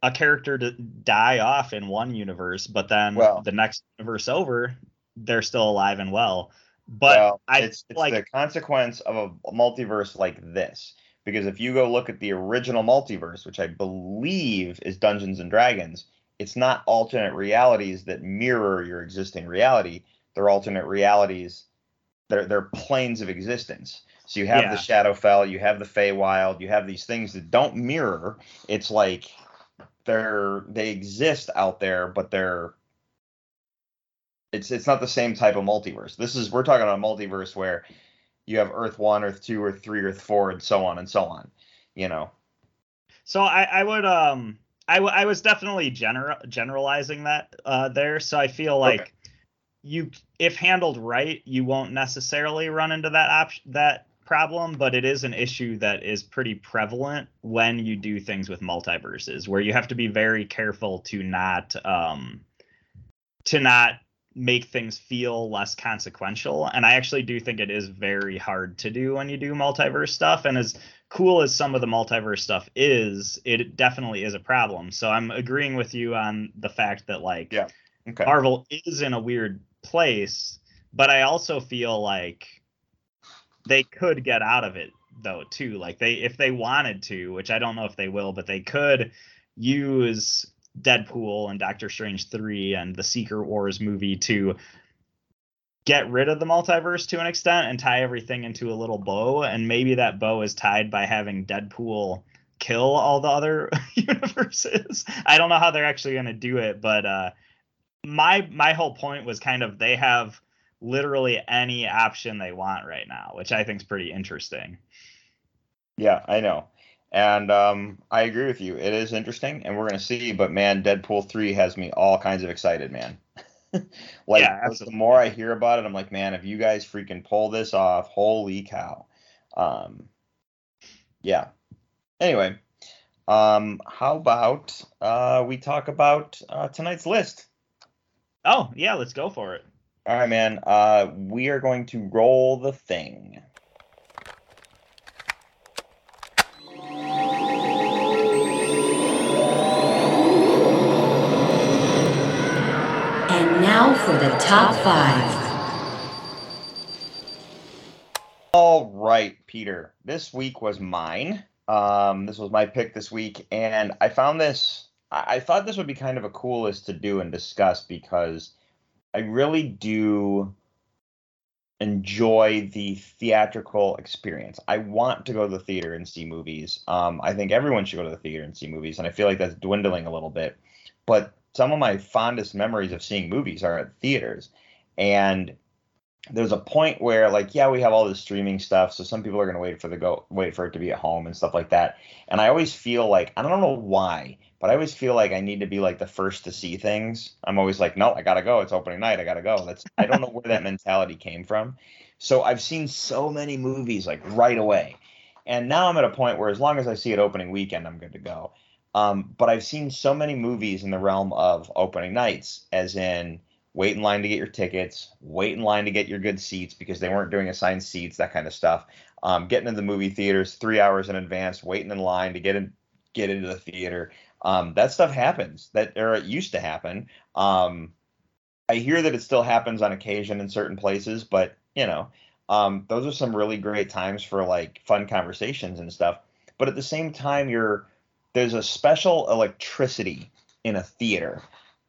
a character to die off in one universe, but then well, the next universe over, they're still alive and well. But well, I it's, it's like the consequence of a multiverse like this, because if you go look at the original multiverse, which I believe is Dungeons and Dragons, it's not alternate realities that mirror your existing reality. They're alternate realities. They're, they're planes of existence. So you have yeah. the Shadowfell, you have the Feywild, you have these things that don't mirror. It's like they're they exist out there, but they're it's it's not the same type of multiverse. This is we're talking about a multiverse where you have Earth one, Earth two, Earth three, Earth four, and so on and so on. You know. So I I would um I w- I was definitely general generalizing that uh, there. So I feel like. Okay. You, if handled right, you won't necessarily run into that op- that problem, but it is an issue that is pretty prevalent when you do things with multiverses, where you have to be very careful to not um, to not make things feel less consequential. And I actually do think it is very hard to do when you do multiverse stuff. And as cool as some of the multiverse stuff is, it definitely is a problem. So I'm agreeing with you on the fact that, like, yeah. okay. Marvel is in a weird place, but I also feel like they could get out of it though too. Like they, if they wanted to, which I don't know if they will, but they could use Deadpool and Doctor Strange three and the Secret Wars movie to get rid of the multiverse to an extent and tie everything into a little bow. And maybe that bow is tied by having Deadpool kill all the other universes. I don't know how they're actually going to do it, but uh, my my whole point was kind of they have literally any option they want right now, which I think is pretty interesting. Yeah, I know. And um, I agree with you. It is interesting, and we're going to see. But, man, Deadpool three has me all kinds of excited, man. Like, yeah, the more I hear about it, I'm like, man, if you guys freaking pull this off, holy cow. Um, yeah. Anyway, um, how about uh, we talk about uh, tonight's list? Oh, yeah, let's go for it. All right, man. Uh, we are going to roll the thing. Now for the top five. All right, Peter. This week was mine. Um, this was my pick this week, and I found this. I, I thought this would be kind of a cool list to do and discuss because I really do enjoy the theatrical experience. I want to go to the theater and see movies. Um, I think everyone should go to the theater and see movies, and I feel like that's dwindling a little bit, but some of my fondest memories of seeing movies are at theaters. And there's a point where, like, yeah, we have all this streaming stuff, so some people are going to wait for the go wait for it to be at home and stuff like that. And I always feel like, I don't know why, but I always feel like I need to be like the first to see things. I'm always like, no, I got to go. It's opening night. I got to go. That's I don't know where that mentality came from. So I've seen so many movies like right away. And now I'm at a point where as long as I see it opening weekend, I'm good to go. Um, but I've seen so many movies in the realm of opening nights, as in wait in line to get your tickets, wait in line to get your good seats because they weren't doing assigned seats, that kind of stuff. Um, getting into the movie theaters three hours in advance, waiting in line to get in, get into the theater. Um, that stuff happens. That or it used to happen. Um, I hear that it still happens on occasion in certain places, but you know, um, those are some really great times for like fun conversations and stuff. But at the same time, you're There's a special electricity in a theater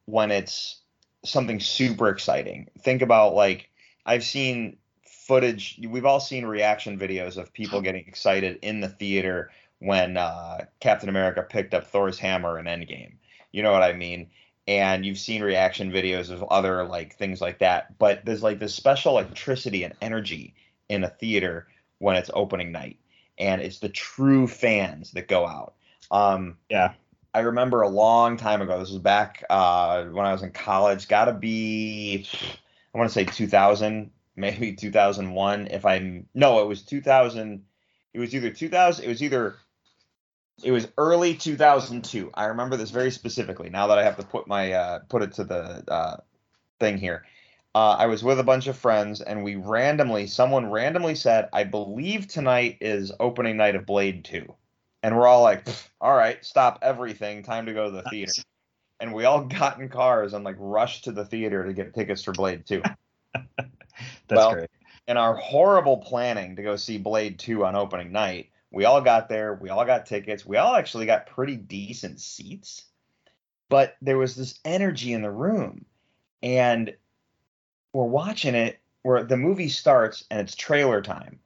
when it's something super exciting. Think about, like, I've seen footage. We've all seen reaction videos of people getting excited in the theater when uh, Captain America picked up Thor's hammer in Endgame. You know what I mean? And you've seen reaction videos of other, like, things like that. But there's, like, this special electricity and energy in a theater when it's opening night. And it's the true fans that go out. Um, yeah, I remember a long time ago, this was back, uh, when I was in college, gotta be, I want to say two thousand, maybe two thousand one. If I'm, no, it was two thousand. It was either two thousand. It was either, it was early two thousand two. I remember this very specifically now that I have to put my, uh, put it to the, uh, thing here. Uh, I was with a bunch of friends and we randomly, someone randomly said, I believe tonight is opening night of Blade two. And we're all like, all right, stop everything. Time to go to the nice. theater. And we all got in cars and like rushed to the theater to get tickets for Blade two. That's well, great. In our horrible planning to go see Blade two on opening night, we all got there. We all got tickets. We all actually got pretty decent seats. But there was this energy in the room. And we're watching it where the movie starts and it's trailer time.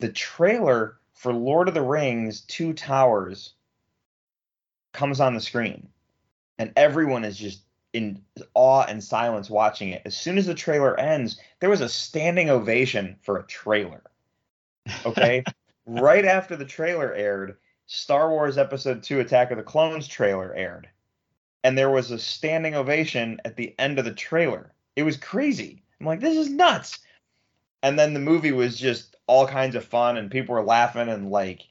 The trailer for Lord of the Rings, Two Towers comes on the screen and everyone is just in awe and silence watching it. As soon as the trailer ends, there was a standing ovation for a trailer. Okay. Right after the trailer aired, Star Wars Episode two Attack of the Clones trailer aired. And there was a standing ovation at the end of the trailer. It was crazy. I'm like, this is nuts. And then the movie was just all kinds of fun and people were laughing and like,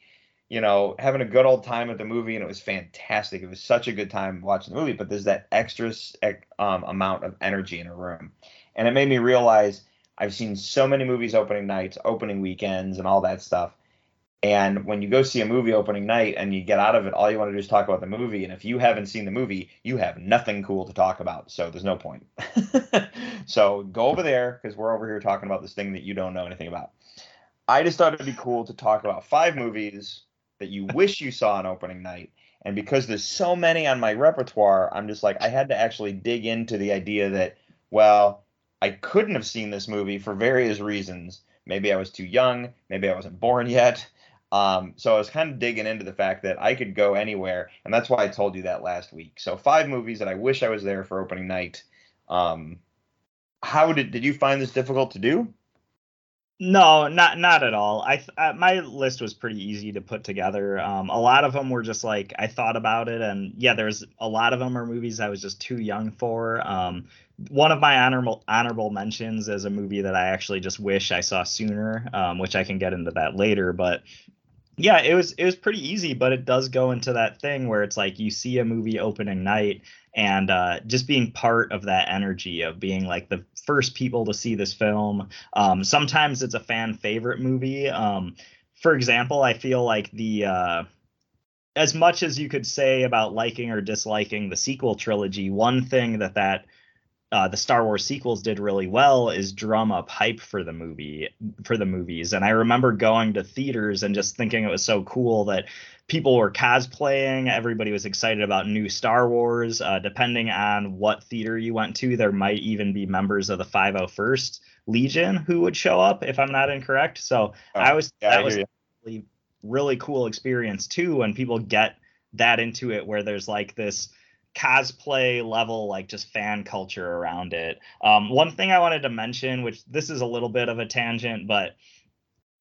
you know, having a good old time at the movie. And it was fantastic. It was such a good time watching the movie. But there's that extra um, amount of energy in a room. And it made me realize I've seen so many movies opening nights, opening weekends and all that stuff. And when you go see a movie opening night and you get out of it, all you want to do is talk about the movie. And if you haven't seen the movie, you have nothing cool to talk about. So there's no point. So go over there because we're over here talking about this thing that you don't know anything about. I just thought it'd be cool to talk about five movies that you wish you saw on opening night. And because there's so many on my repertoire, I'm just like, I had to actually dig into the idea that, well, I couldn't have seen this movie for various reasons. Maybe I was too young. Maybe I wasn't born yet. Um, so I was kind of digging into the fact that I could go anywhere. And that's why I told you that last week. So five movies that I wish I was there for opening night. Um, how did, did you find this difficult to do? No, not not at all. I, th- I my list was pretty easy to put together. Um, a lot of them were just like I thought about it, and yeah, there's a lot of them are movies I was just too young for. Um, one of my honorable honorable mentions is a movie that I actually just wish I saw sooner, um, which I can get into that later. But yeah, it was it was pretty easy, but it does go into that thing where it's like you see a movie opening night. And uh, just being part of that energy of being like the first people to see this film. Um, sometimes it's a fan favorite movie. Um, for example, I feel like the uh, as much as you could say about liking or disliking the sequel trilogy, one thing that that uh, the Star Wars sequels did really well is drum up hype for the movie for the movies. And I remember going to theaters and just thinking it was so cool that people were cosplaying. Everybody was excited about new Star Wars. Uh, depending on what theater you went to, there might even be members of the five oh first Legion who would show up, if I'm not incorrect. So oh, I was yeah, that I was a really, really cool experience, too, when people get that into it, where there's like this cosplay level, like just fan culture around it. Um, one thing I wanted to mention, which this is a little bit of a tangent, but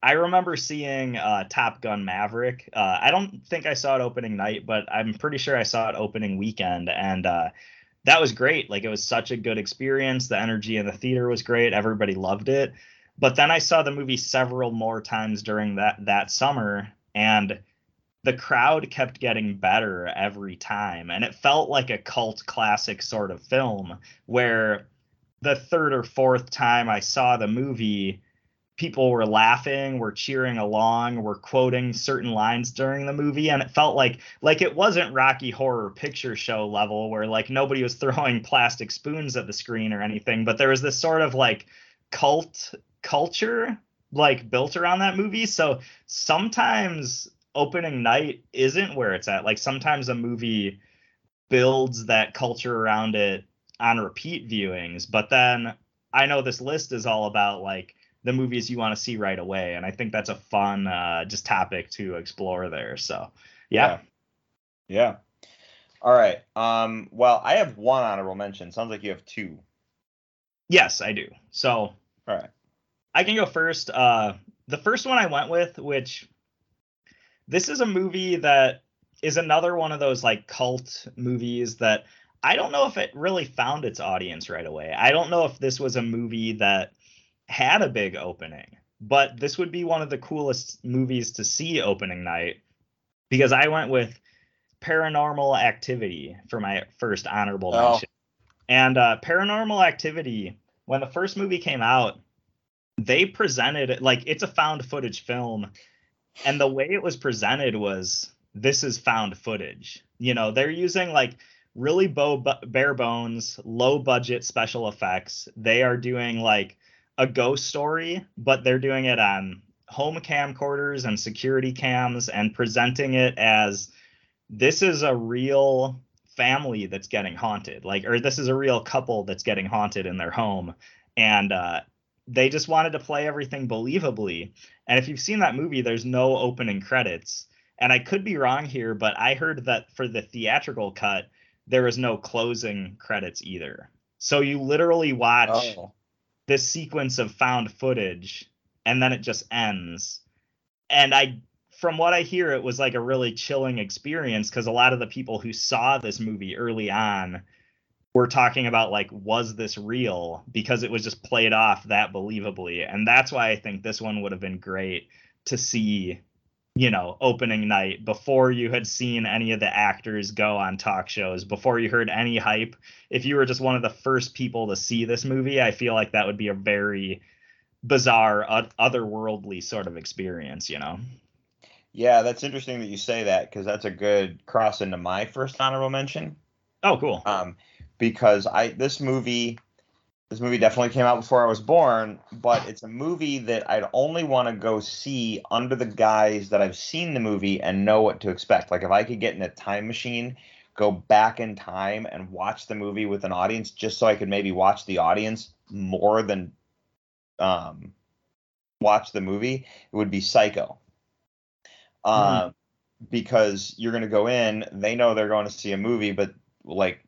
I remember seeing uh, Top Gun Maverick. Uh, I don't think I saw it opening night, but I'm pretty sure I saw it opening weekend. And uh, that was great. Like, it was such a good experience. The energy in the theater was great. Everybody loved it. But then I saw the movie several more times during that, that summer. And the crowd kept getting better every time. And it felt like a cult classic sort of film where the third or fourth time I saw the movie, people were laughing, were cheering along, were quoting certain lines during the movie. And it felt like like it wasn't Rocky Horror Picture Show level where like nobody was throwing plastic spoons at the screen or anything. But there was this sort of like cult culture like built around that movie. So sometimes opening night isn't where it's at. Like sometimes a movie builds that culture around it on repeat viewings. But then I know this list is all about like the movies you want to see right away. And I think that's a fun uh, just topic to explore there. So, yeah. Yeah. yeah. All right. Um, well, I have one honorable mention. Sounds like you have two. Yes, I do. So all right, I can go first. Uh, the first one I went with, which this is a movie that is another one of those like cult movies that I don't know if it really found its audience right away. I don't know if this was a movie that had a big opening, but this would be one of the coolest movies to see opening night, because I went with Paranormal Activity for my first honorable oh. mention. And uh, Paranormal Activity, when the first movie came out, they presented it like it's a found footage film, and the way it was presented was this is found footage. You know, they're using like really bo- bare bones, low budget special effects. They are doing like a ghost story, but they're doing it on home camcorders and security cams and presenting it as this is a real family that's getting haunted, like, or this is a real couple that's getting haunted in their home. And uh, they just wanted to play everything believably. And if you've seen that movie, there's no opening credits. And I could be wrong here, but I heard that for the theatrical cut, there was no closing credits either. So you literally watch oh. this sequence of found footage, and then it just ends. And I, from what I hear, it was like a really chilling experience, because a lot of the people who saw this movie early on were talking about like, was this real? Because it was just played off that believably. And that's why I think this one would have been great to see, you know, opening night, before you had seen any of the actors go on talk shows, before you heard any hype. If you were just one of the first people to see this movie, I feel like that would be a very bizarre, uh, otherworldly sort of experience, you know? Yeah, that's interesting that you say that, because that's a good cross into my first honorable mention. Oh, cool. Um, because I this movie, This movie definitely came out before I was born, but it's a movie that I'd only want to go see under the guise that I've seen the movie and know what to expect. Like if I could get in a time machine, go back in time and watch the movie with an audience just so I could maybe watch the audience more than um, watch the movie, it would be Psycho. Mm. Um, because you're going to go in, they know they're going to see a movie, but like,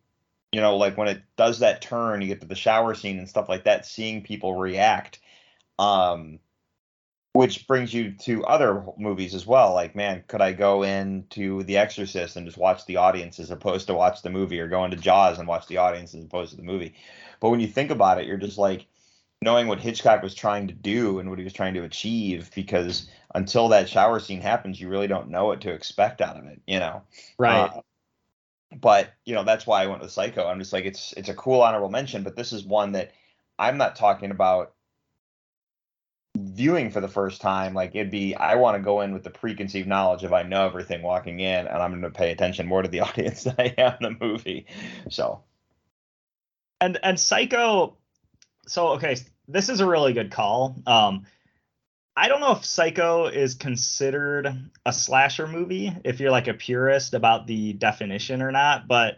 you know, like when it does that turn, you get to the shower scene and stuff like that, seeing people react, um, which brings you to other movies as well. Like, man, could I go into The Exorcist and just watch the audience as opposed to watch the movie, or go into Jaws and watch the audience as opposed to the movie? But when you think about it, you're just like, knowing what Hitchcock was trying to do and what he was trying to achieve, because until that shower scene happens, you really don't know what to expect out of it, you know? Right. Uh, But, you know, that's why I went with Psycho. I'm just like, it's it's a cool honorable mention, but this is one that I'm not talking about viewing for the first time. Like, it'd be, I want to go in with the preconceived knowledge of I know everything walking in, and I'm going to pay attention more to the audience than I am the movie. So. And, and Psycho, so, okay, this is a really good call. Um, I don't know if Psycho is considered a slasher movie, if you're like a purist about the definition or not, but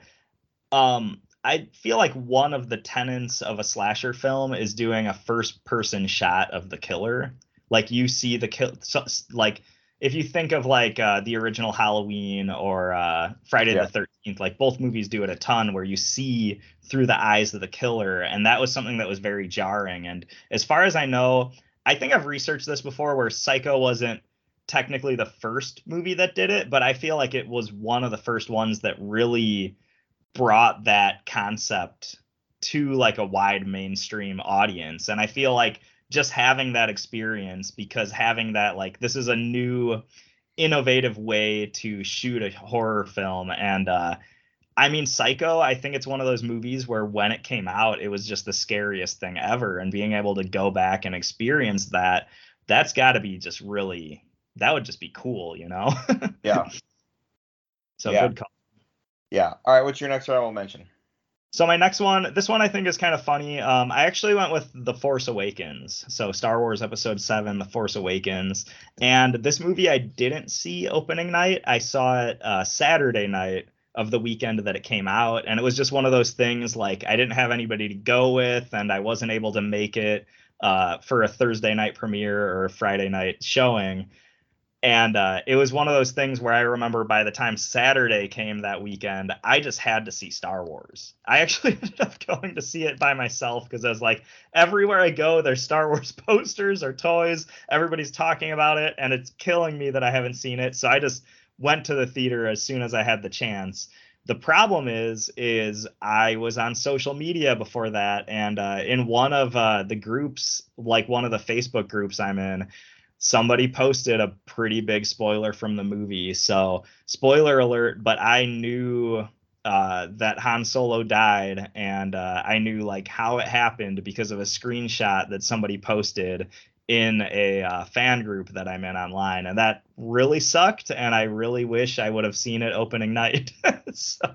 um, I feel like one of the tenets of a slasher film is doing a first person shot of the killer. Like you see the kill, so, like if you think of like uh, the original Halloween or uh, Friday yeah. the thirteenth, like both movies do it a ton where you see through the eyes of the killer. And that was something that was very jarring. And as far as I know, I think I've researched this before where Psycho wasn't technically the first movie that did it, but I feel like it was one of the first ones that really brought that concept to like a wide mainstream audience. And I feel like just having that experience, because having that, like, this is a new innovative way to shoot a horror film. And, uh, I mean, Psycho, I think it's one of those movies where when it came out, it was just the scariest thing ever. And being able to go back and experience that, that's got to be just really, that would just be cool, you know? Yeah. So yeah. Good call. Yeah. All right. What's your next honorable mention? So my next one, this one I think is kind of funny. Um, I actually went with The Force Awakens. So Star Wars Episode seven, The Force Awakens. And this movie I didn't see opening night. I saw it uh, Saturday night of the weekend that it came out. And it was just one of those things, like I didn't have anybody to go with, and I wasn't able to make it uh, for a Thursday night premiere or a Friday night showing. And uh, it was one of those things where I remember by the time Saturday came that weekend, I just had to see Star Wars. I actually ended up going to see it by myself because I was like, everywhere I go, there's Star Wars posters or toys. Everybody's talking about it, and it's killing me that I haven't seen it. So I just went to the theater as soon as I had the chance. The problem is, is I was on social media before that. And uh, in one of uh, the groups, like one of the Facebook groups I'm in, somebody posted a pretty big spoiler from the movie. So spoiler alert, but I knew uh, that Han Solo died. And uh, I knew like how it happened because of a screenshot that somebody posted in a uh, fan group that I'm in online. And that really sucked. And I really wish I would have seen it opening night. So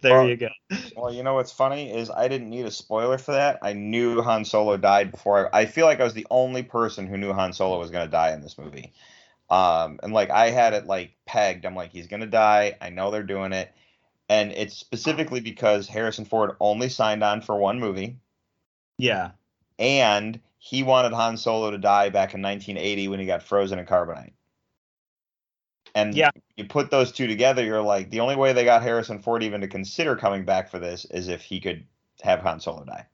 there well, you go. Well, you know, what's funny is I didn't need a spoiler for that. I knew Han Solo died before. I, I feel like I was the only person who knew Han Solo was going to die in this movie. Um, and like, I had it like pegged. I'm like, he's going to die. I know they're doing it. And it's specifically because Harrison Ford only signed on for one movie. Yeah. And he wanted Han Solo to die back in nineteen eighty when he got frozen in carbonite. And yeah. You put those two together, you're like, the only way they got Harrison Ford even to consider coming back for this is if he could have Han Solo die.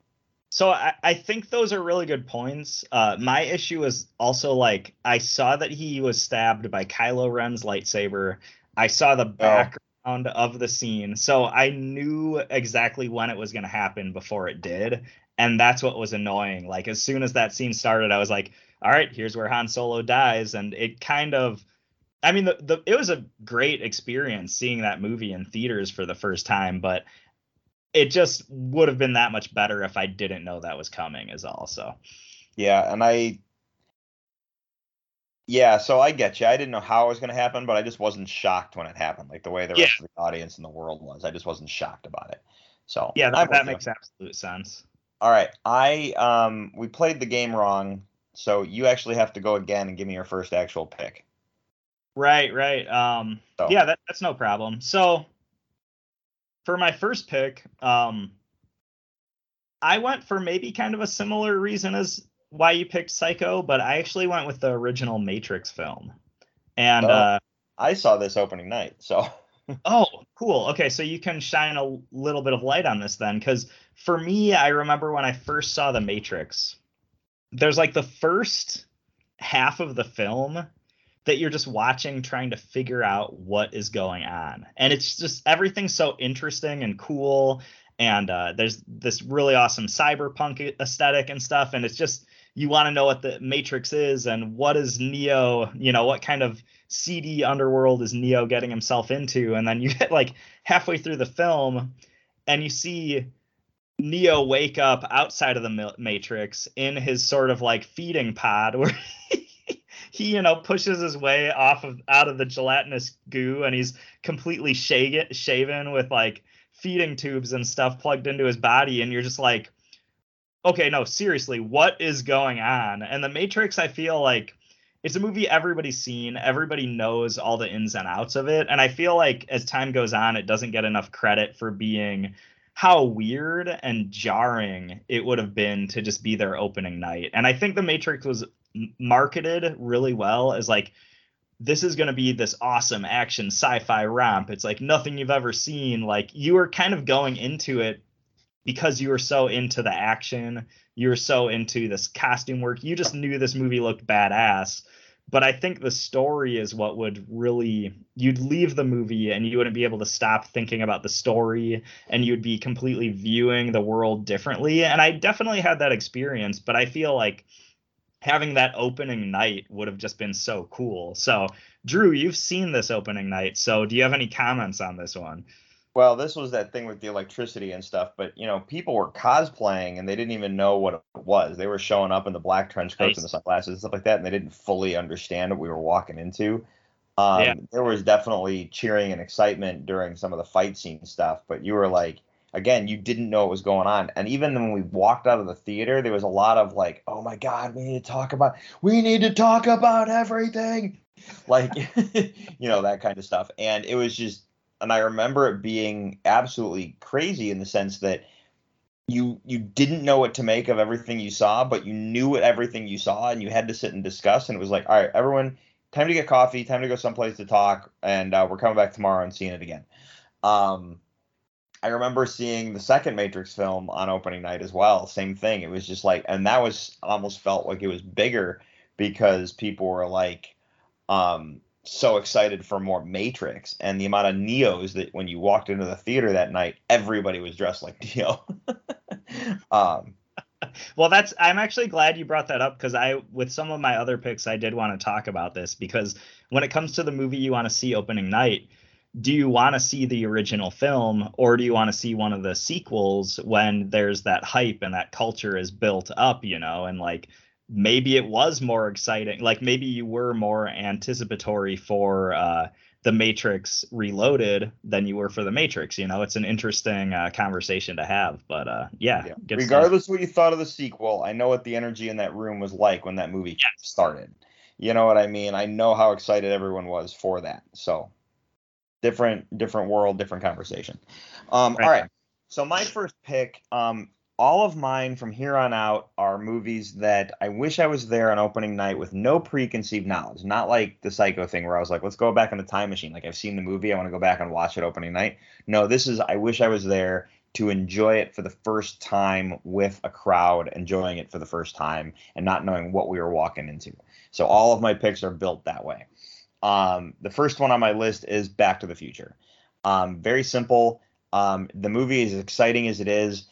So I, I think those are really good points. Uh, my issue is also, like, I saw that he was stabbed by Kylo Ren's lightsaber. I saw the background oh. of the scene. So I knew exactly when it was going to happen before it did. And that's what was annoying. Like, as soon as that scene started, I was like, all right, here's where Han Solo dies. And it kind of, I mean, the, the it was a great experience seeing that movie in theaters for the first time, but it just would have been that much better if I didn't know that was coming is all. So. Yeah. And I, yeah, so I get you. I didn't know how it was going to happen, but I just wasn't shocked when it happened. Like the way the yeah. rest of the audience in the world was, I just wasn't shocked about it. So yeah, that, that makes absolute sense. All right. I um we played the game wrong, so you actually have to go again and give me your first actual pick. Right, right. Um so. yeah, that, that's no problem. So for my first pick, um I went for maybe kind of a similar reason as why you picked Psycho, but I actually went with the original Matrix film. And oh, uh I saw this opening night, so oh, cool. Okay, so you can shine a little bit of light on this then, because for me, I remember when I first saw The Matrix, there's like the first half of the film that you're just watching, trying to figure out what is going on. And it's just everything's so interesting and cool. And uh, there's this really awesome cyberpunk aesthetic and stuff. And it's just, you want to know what the Matrix is and what is Neo, you know, what kind of seedy underworld is Neo getting himself into. And then you get like halfway through the film and you see Neo wake up outside of the Matrix in his sort of like feeding pod where he, he you know, pushes his way off of out of the gelatinous goo, and he's completely shag- shaven with like feeding tubes and stuff plugged into his body. And you're just like, okay, no, seriously, what is going on? And the Matrix, I feel like it's a movie everybody's seen. Everybody knows all the ins and outs of it. And I feel like as time goes on, it doesn't get enough credit for being how weird and jarring it would have been to just be their opening night. And I think The Matrix was marketed really well as like, this is going to be this awesome action sci-fi romp. It's like nothing you've ever seen. Like you were kind of going into it because you were so into the action, you were so into this costume work, you just knew this movie looked badass. But I think the story is what would really, you'd leave the movie and you wouldn't be able to stop thinking about the story, and you'd be completely viewing the world differently. And I definitely had that experience, but I feel like having that opening night would have just been so cool. So, Drew, you've seen this opening night, so do you have any comments on this one? Well, this was that thing with the electricity and stuff, but, you know, people were cosplaying and they didn't even know what it was. They were showing up in the black trench coats nice. and the sunglasses and stuff like that, and they didn't fully understand what we were walking into. Um, yeah. There was definitely cheering and excitement during some of the fight scene stuff, but you were like, again, you didn't know what was going on. And even when we walked out of the theater, there was a lot of like, oh, my God, we need to talk about we need to talk about everything, like, you know, that kind of stuff. And it was just. And I remember it being absolutely crazy in the sense that you you didn't know what to make of everything you saw, but you knew what everything you saw, and you had to sit and discuss. And it was like, all right, everyone, time to get coffee, time to go someplace to talk, and uh, we're coming back tomorrow and seeing it again. Um, I remember seeing the second Matrix film on opening night as well. Same thing. It was just like, and that was almost felt like it was bigger because people were like, um. so excited for more Matrix, and the amount of Neos that when you walked into the theater that night, everybody was dressed like Neo. um, well, that's, I'm actually glad you brought that up, because I, with some of my other picks, I did want to talk about this, because when it comes to the movie you want to see opening night, do you want to see the original film, or do you want to see one of the sequels when there's that hype and that culture is built up, you know, and like, maybe it was more exciting. Like maybe you were more anticipatory for uh, The Matrix Reloaded than you were for The Matrix. You know, it's an interesting uh, conversation to have. But uh, yeah, yeah. regardless stuff. What you thought of the sequel, I know what the energy in that room was like when that movie yeah. started. You know what I mean? I know how excited everyone was for that. So different, different world, different conversation. Um, right. All right. So my first pick. Um, All of mine from here on out are movies that I wish I was there on opening night with no preconceived knowledge. Not like the Psycho thing where I was like, let's go back in the time machine. Like I've seen the movie. I want to go back and watch it opening night. No, this is I wish I was there to enjoy it for the first time with a crowd, enjoying it for the first time and not knowing what we were walking into. So all of my picks are built that way. Um, the first one on my list is Back to the Future. Um, very simple. Um, the movie is as exciting as it is.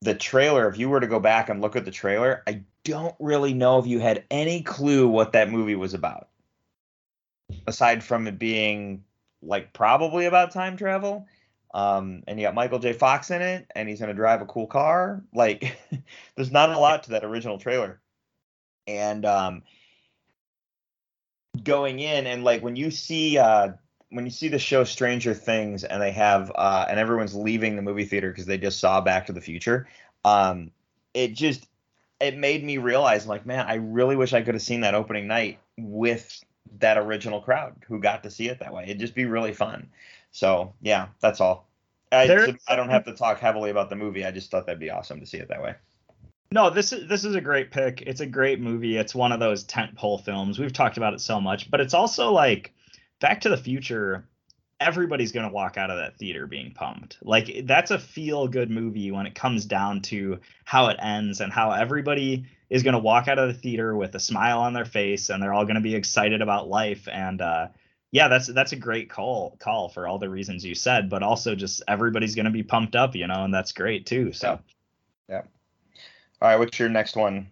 The trailer, if you were to go back and look at the trailer, I don't really know if you had any clue what that movie was about. Aside from it being, like, probably about time travel. Um, and you got Michael J. Fox in it, and he's going to drive a cool car. Like, there's not a lot to that original trailer. And um, going in, and, like, when you see... Uh, When you see the show Stranger Things and they have uh, and everyone's leaving the movie theater because they just saw Back to the Future, um, it just it made me realize, like, man, I really wish I could have seen that opening night with that original crowd who got to see it that way. It'd just be really fun. So, yeah, that's all. I, there, I don't have to talk heavily about the movie. I just thought that'd be awesome to see it that way. No, this is this is a great pick. It's a great movie. It's one of those tentpole films. We've talked about it so much, but it's also like Back to the Future. Everybody's going to walk out of that theater being pumped. Like, that's a feel-good movie when it comes down to how it ends and how everybody is going to walk out of the theater with a smile on their face, and they're all going to be excited about life. And uh, yeah, that's that's a great call call for all the reasons you said, but also just everybody's going to be pumped up, you know, and that's great too. So, yeah. yeah. All right, what's your next one?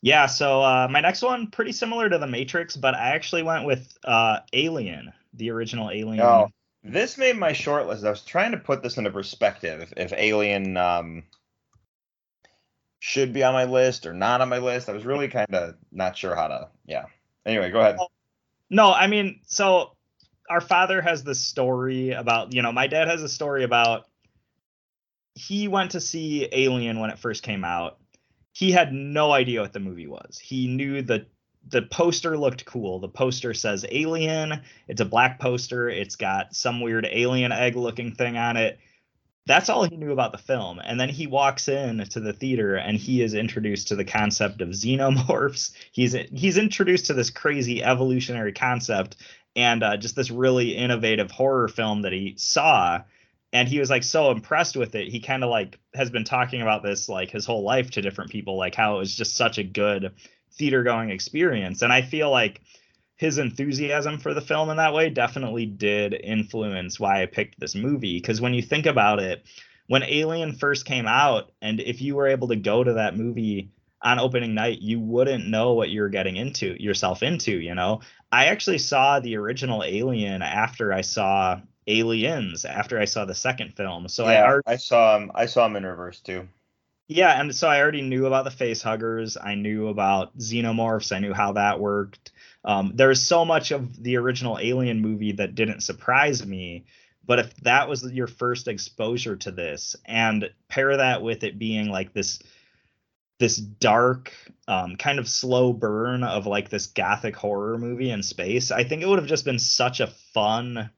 Yeah, so uh, my next one, pretty similar to The Matrix, but I actually went with uh, Alien, the original Alien. Oh, this made my short list. I was trying to put this into perspective, if, if Alien um, should be on my list or not on my list. I was really kind of not sure how to, yeah. Anyway, go ahead. No, I mean, so our father has this story about, you know, my dad has a story about he went to see Alien when it first came out. He had no idea what the movie was. He knew the the poster looked cool. The poster says Alien. It's a black poster. It's got some weird alien egg looking thing on it. That's all he knew about the film. And then he walks in to the theater and he is introduced to the concept of xenomorphs. He's he's introduced to this crazy evolutionary concept and uh, just this really innovative horror film that he saw. And he was, like, so impressed with it. He kind of, like, has been talking about this, like, his whole life to different people, like, how it was just such a good theater-going experience. And I feel like his enthusiasm for the film in that way definitely did influence why I picked this movie. Because when you think about it, when Alien first came out, and if you were able to go to that movie on opening night, you wouldn't know what you're getting into yourself into, you know? I actually saw the original Alien after I saw Aliens after I saw the second film. So yeah, I already, I saw him I saw him in reverse too. Yeah, and so I already knew about the facehuggers. I knew about xenomorphs. I knew how that worked. Um, there was so much of the original Alien movie that didn't surprise me. But if that was your first exposure to this, and pair that with it being like this this dark um, kind of slow burn of like this gothic horror movie in space, I think it would have just been such a fun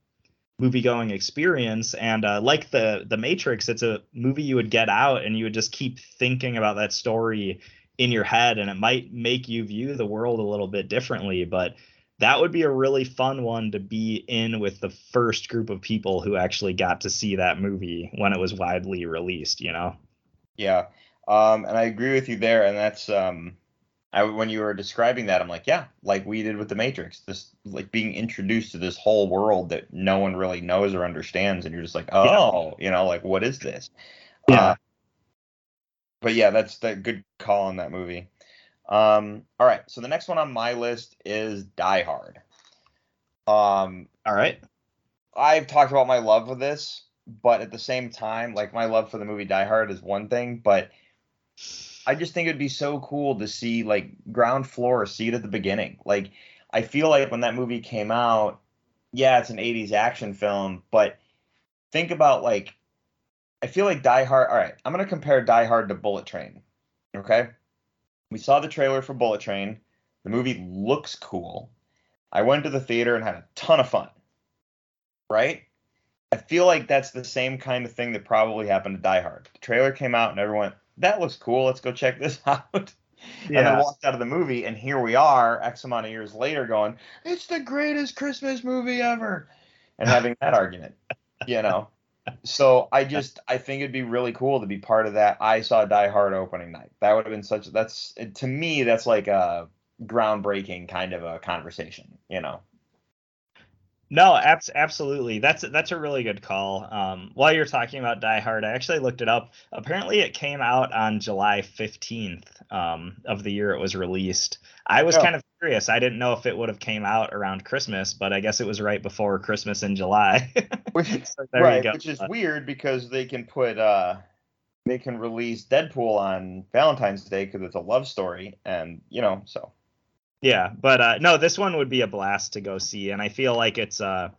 movie-going experience. And uh, like the the Matrix, it's a movie you would get out and you would just keep thinking about that story in your head, and it might make you view the world a little bit differently. But that would be a really fun one to be in with the first group of people who actually got to see that movie when it was widely released, you know? Yeah, um, and I agree with you there. And that's um, I, when you were describing that, I'm like, yeah, like we did with The Matrix, this like being introduced to this whole world that no one really knows or understands. And you're just like, oh, yeah. You know, like, what is this? Yeah. Uh, but yeah, that's the good call on that movie. Um, all right. So the next one on my list is Die Hard. Um, all right. I've talked about my love for this, but at the same time, like my love for the movie Die Hard is one thing, but I just think it'd be so cool to see, like, ground floor, see it at the beginning. Like, I feel like when that movie came out, yeah, it's an eighties action film, but think about, like, I feel like Die Hard, all right, I'm going to compare Die Hard to Bullet Train, okay? We saw the trailer for Bullet Train. The movie looks cool. I went to the theater and had a ton of fun, right? I feel like that's the same kind of thing that probably happened to Die Hard. The trailer came out and everyone, that looks cool. Let's go check this out. Yeah. And then walked out of the movie, and here we are, X amount of years later, going, it's the greatest Christmas movie ever, and having that argument, you know. So I just, I think it'd be really cool to be part of that. I saw Die Hard opening night. That would have been such. That's to me, that's like a groundbreaking kind of a conversation, you know. No, abs- absolutely. That's that's a really good call. Um, while you're talking about Die Hard, I actually looked it up. Apparently, it came out on July fifteenth um, of the year it was released. I was oh. kind of curious. I didn't know if it would have came out around Christmas, but I guess it was right before Christmas in July. Which, so right, which is weird because they can put uh, they can release Deadpool on Valentine's Day because it's a love story, and you know so. Yeah, but uh, no, this one would be a blast to go see. And I feel like it's uh,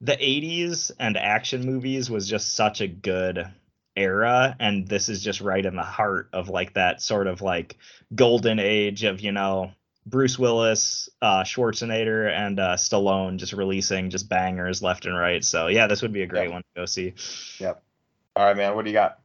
the eighties and action movies was just such a good era, and this is just right in the heart of like that sort of like golden age of, you know, Bruce Willis, uh, Schwarzenegger, and uh, Stallone just releasing just bangers left and right. So yeah, this would be a great yep. one to go see. Yep. All right, man. What do you got?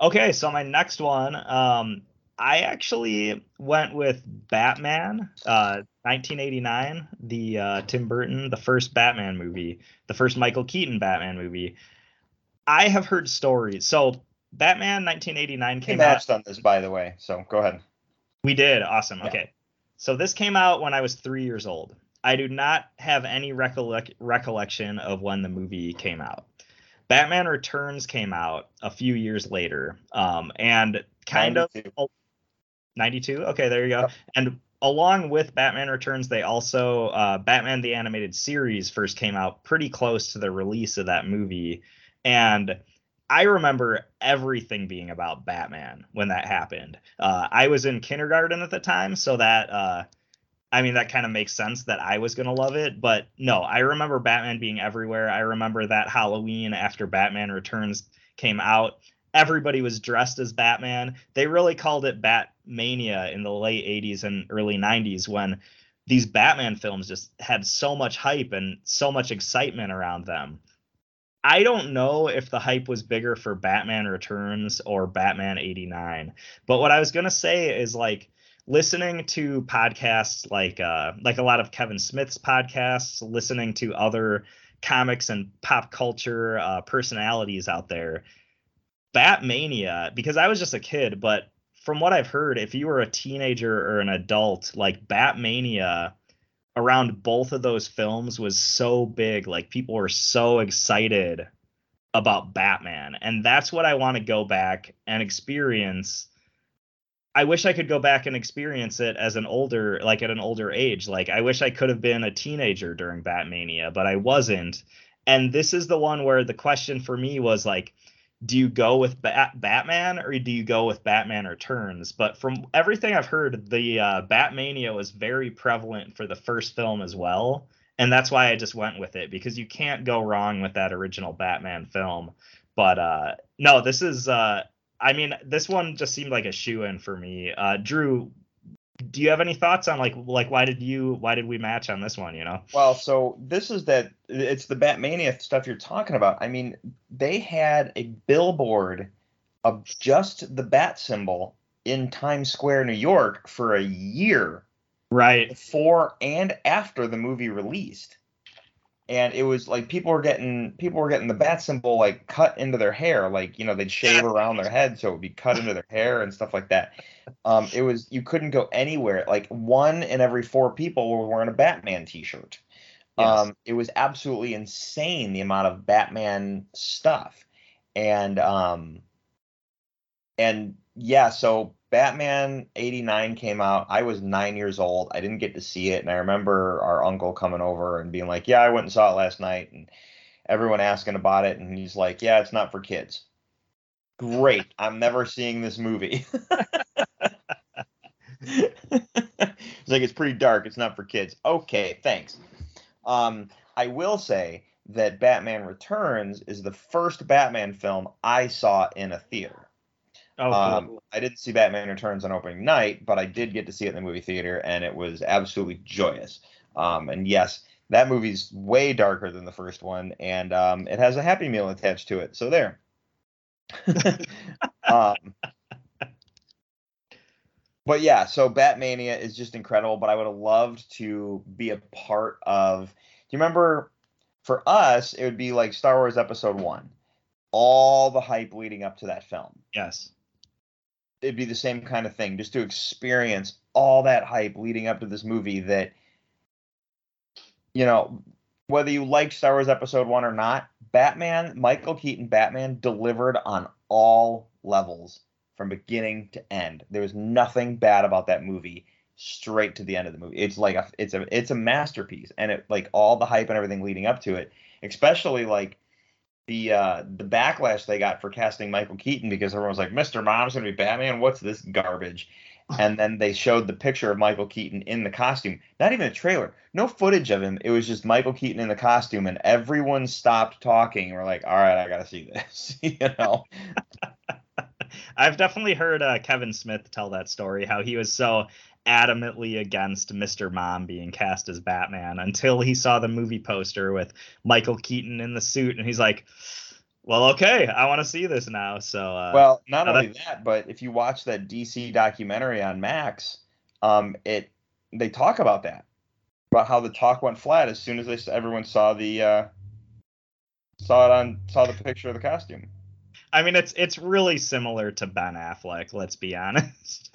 Okay, so my next one, um, I actually went with Batman, uh, nineteen eighty-nine, the uh, Tim Burton, the first Batman movie, the first Michael Keaton Batman movie. I have heard stories. So Batman nineteen eighty-nine came out. We matched on this, by the way. So go ahead. We did. Awesome. Yeah. Okay. So this came out when I was three years old. I do not have any recollec- recollection of when the movie came out. Batman Returns came out a few years later, um, and kind ninety-two. Of ninety-two. Okay, there you go. Yep. And along with Batman Returns, they also uh, Batman the Animated Series first came out pretty close to the release of that movie. And I remember everything being about Batman when that happened. Uh, I was in kindergarten at the time, so that, uh, I mean, that kind of makes sense that I was going to love it. But no, I remember Batman being everywhere. I remember that Halloween after Batman Returns came out. Everybody was dressed as Batman. They really called it Batmania in the late eighties and early nineties when these Batman films just had so much hype and so much excitement around them. I don't know if the hype was bigger for Batman Returns or Batman eighty-nine, but what I was going to say is, like, listening to podcasts like uh, like a lot of Kevin Smith's podcasts, listening to other comics and pop culture uh, personalities out there, Batmania, because I was just a kid, but from what I've heard, if you were a teenager or an adult, like, Batmania around both of those films was so big. Like, people were so excited about Batman, and that's what I want to go back and experience. I wish I could go back and experience it as an older, like at an older age. Like, I wish I could have been a teenager during Batmania, but I wasn't. And this is the one where the question for me was, like, do you go with ba- Batman or do you go with Batman Returns? But from everything I've heard, the uh, Batmania was very prevalent for the first film as well. And that's why I just went with it, because you can't go wrong with that original Batman film. But uh, no, this is, uh, I mean, this one just seemed like a shoe-in for me. Uh, Drew, do you have any thoughts on, like, like why did you, why did we match on this one, you know? Well, so this is that, it's the Batmania stuff you're talking about. I mean, they had a billboard of just the bat symbol in Times Square, New York for a year. Right. Before and after the movie released. And it was like people were getting people were getting the bat symbol, like, cut into their hair. Like, you know, they'd shave around their head so it would be cut into their hair and stuff like that. Um, it was, you couldn't go anywhere. Like, one in every four people were wearing a Batman t-shirt. Um, yes. It was absolutely insane, the amount of Batman stuff. And um, and yeah, so Batman eighty-nine came out. I was nine years old. I didn't get to see it. And I remember our uncle coming over and being like, yeah, I went and saw it last night. And everyone asking about it. And he's like, yeah, it's not for kids. Great. I'm never seeing this movie. It's like, it's pretty dark. It's not for kids. Okay, thanks. Um, I will say that Batman Returns is the first Batman film I saw in a theater. Oh, um, cool. I didn't see Batman Returns on opening night, but I did get to see it in the movie theater, and it was absolutely joyous. Um, and yes, that movie's way darker than the first one, and um, it has a Happy Meal attached to it. So there. um, but yeah, so Batmania is just incredible, but I would have loved to be a part of... Do you remember, for us, it would be like Star Wars Episode One, all the hype leading up to that film. Yes. It'd be the same kind of thing, just to experience all that hype leading up to this movie that, you know, whether you like Star Wars Episode One or not, Batman, Michael Keaton Batman delivered on all levels from beginning to end. There was nothing bad about that movie straight to the end of the movie. It's like a, it's a, it's a masterpiece. And it, like, all the hype and everything leading up to it, especially like The uh, the backlash they got for casting Michael Keaton, because everyone was like, Mister Mom's going to be Batman. What's this garbage? And then they showed the picture of Michael Keaton in the costume. Not even a trailer. No footage of him. It was just Michael Keaton in the costume, and everyone stopped talking. And we're like, all right, I got to see this. You know? I've definitely heard uh, Kevin Smith tell that story, how he was so adamantly against Mister Mom being cast as Batman until he saw the movie poster with Michael Keaton in the suit. And he's like, well, okay, I want to see this now. So, uh, well, not only that, but if you watch that D C documentary on Max, um, it they talk about that, about how the talk went flat as soon as they everyone saw the uh, saw it on saw the picture of the costume. I mean, it's it's really similar to Ben Affleck. Let's be honest.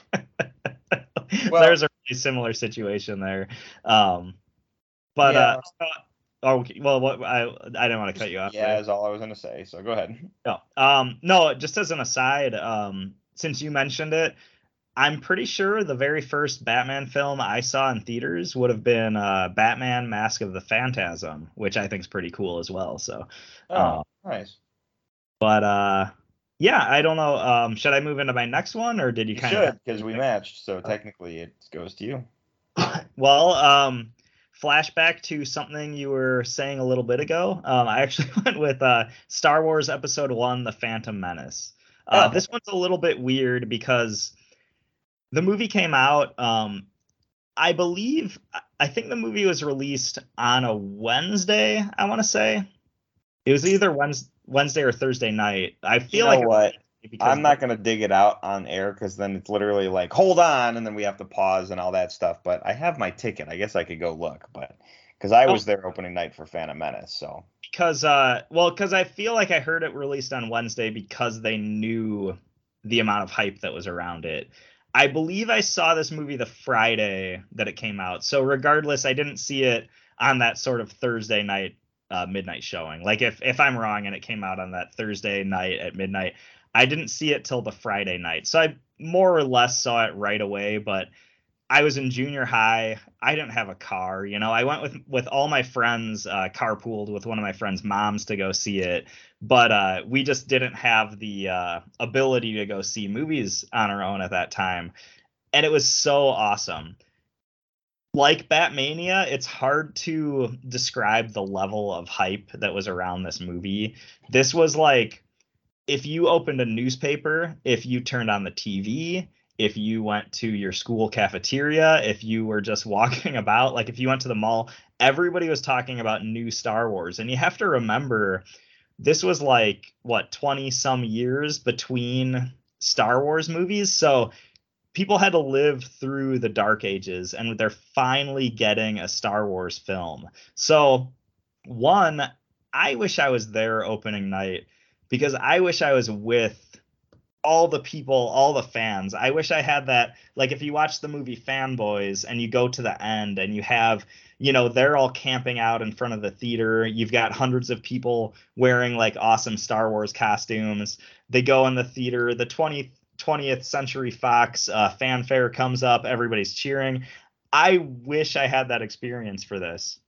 Well, there's a really similar situation there, um, but. Yeah. Uh, so, Oh, well, what, I I didn't want to cut you off. Yeah, right? That's all I was going to say, so go ahead. No, um, no. Just as an aside, um, since you mentioned it, I'm pretty sure the very first Batman film I saw in theaters would have been uh, Batman Mask of the Phantasm, which I think is pretty cool as well. So, oh, uh, nice. But, uh, yeah, I don't know. Um, should I move into my next one, or did you, you kind of... because we matched, so technically it goes to you. Well, um... flashback to something you were saying a little bit ago. Um, I actually went with uh, Star Wars Episode One: The Phantom Menace. Uh, oh. This one's a little bit weird because the movie came out. Um, I believe I think the movie was released on a Wednesday. I want to say it was either Wednesday, Wednesday or Thursday night. I feel you know like what? I'm not gonna dig it out on air because then it's literally like hold on, and then we have to pause and all that stuff. But I have my ticket. I guess I could go look, but because I was oh. there opening night for Phantom Menace, so because uh, well, because I feel like I heard it released on Wednesday because they knew the amount of hype that was around it. I believe I saw this movie the Friday that it came out. So regardless, I didn't see it on that sort of Thursday night uh, midnight showing. Like if if I'm wrong and it came out on that Thursday night at midnight. I didn't see it till the Friday night, so I more or less saw it right away, but I was in junior high. I didn't have a car. You know, I went with with all my friends, uh, carpooled with one of my friends' moms to go see it, but uh, we just didn't have the uh, ability to go see movies on our own at that time, and it was so awesome. Like Batmania, it's hard to describe the level of hype that was around this movie. This was like... if you opened a newspaper, if you turned on the T V, if you went to your school cafeteria, if you were just walking about, like if you went to the mall, everybody was talking about new Star Wars. And you have to remember, this was like, what, twenty some years between Star Wars movies. So people had to live through the Dark Ages, and they're finally getting a Star Wars film. So one, I wish I was there opening night. Because I wish I was with all the people, all the fans. I wish I had that, like if you watch the movie Fanboys and you go to the end and you have, you know, they're all camping out in front of the theater. You've got hundreds of people wearing like awesome Star Wars costumes. They go in the theater. The twentieth Century Fox uh, fanfare comes up. Everybody's cheering. I wish I had that experience for this.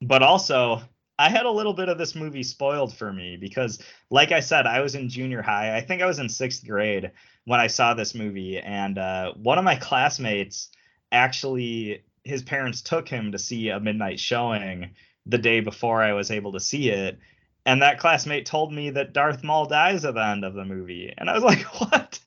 But also... I had a little bit of this movie spoiled for me because, like I said, I was in junior high. I think I was in sixth grade when I saw this movie. And uh, one of my classmates, actually, his parents took him to see a midnight showing the day before I was able to see it. And that classmate told me that Darth Maul dies at the end of the movie. And I was like, what?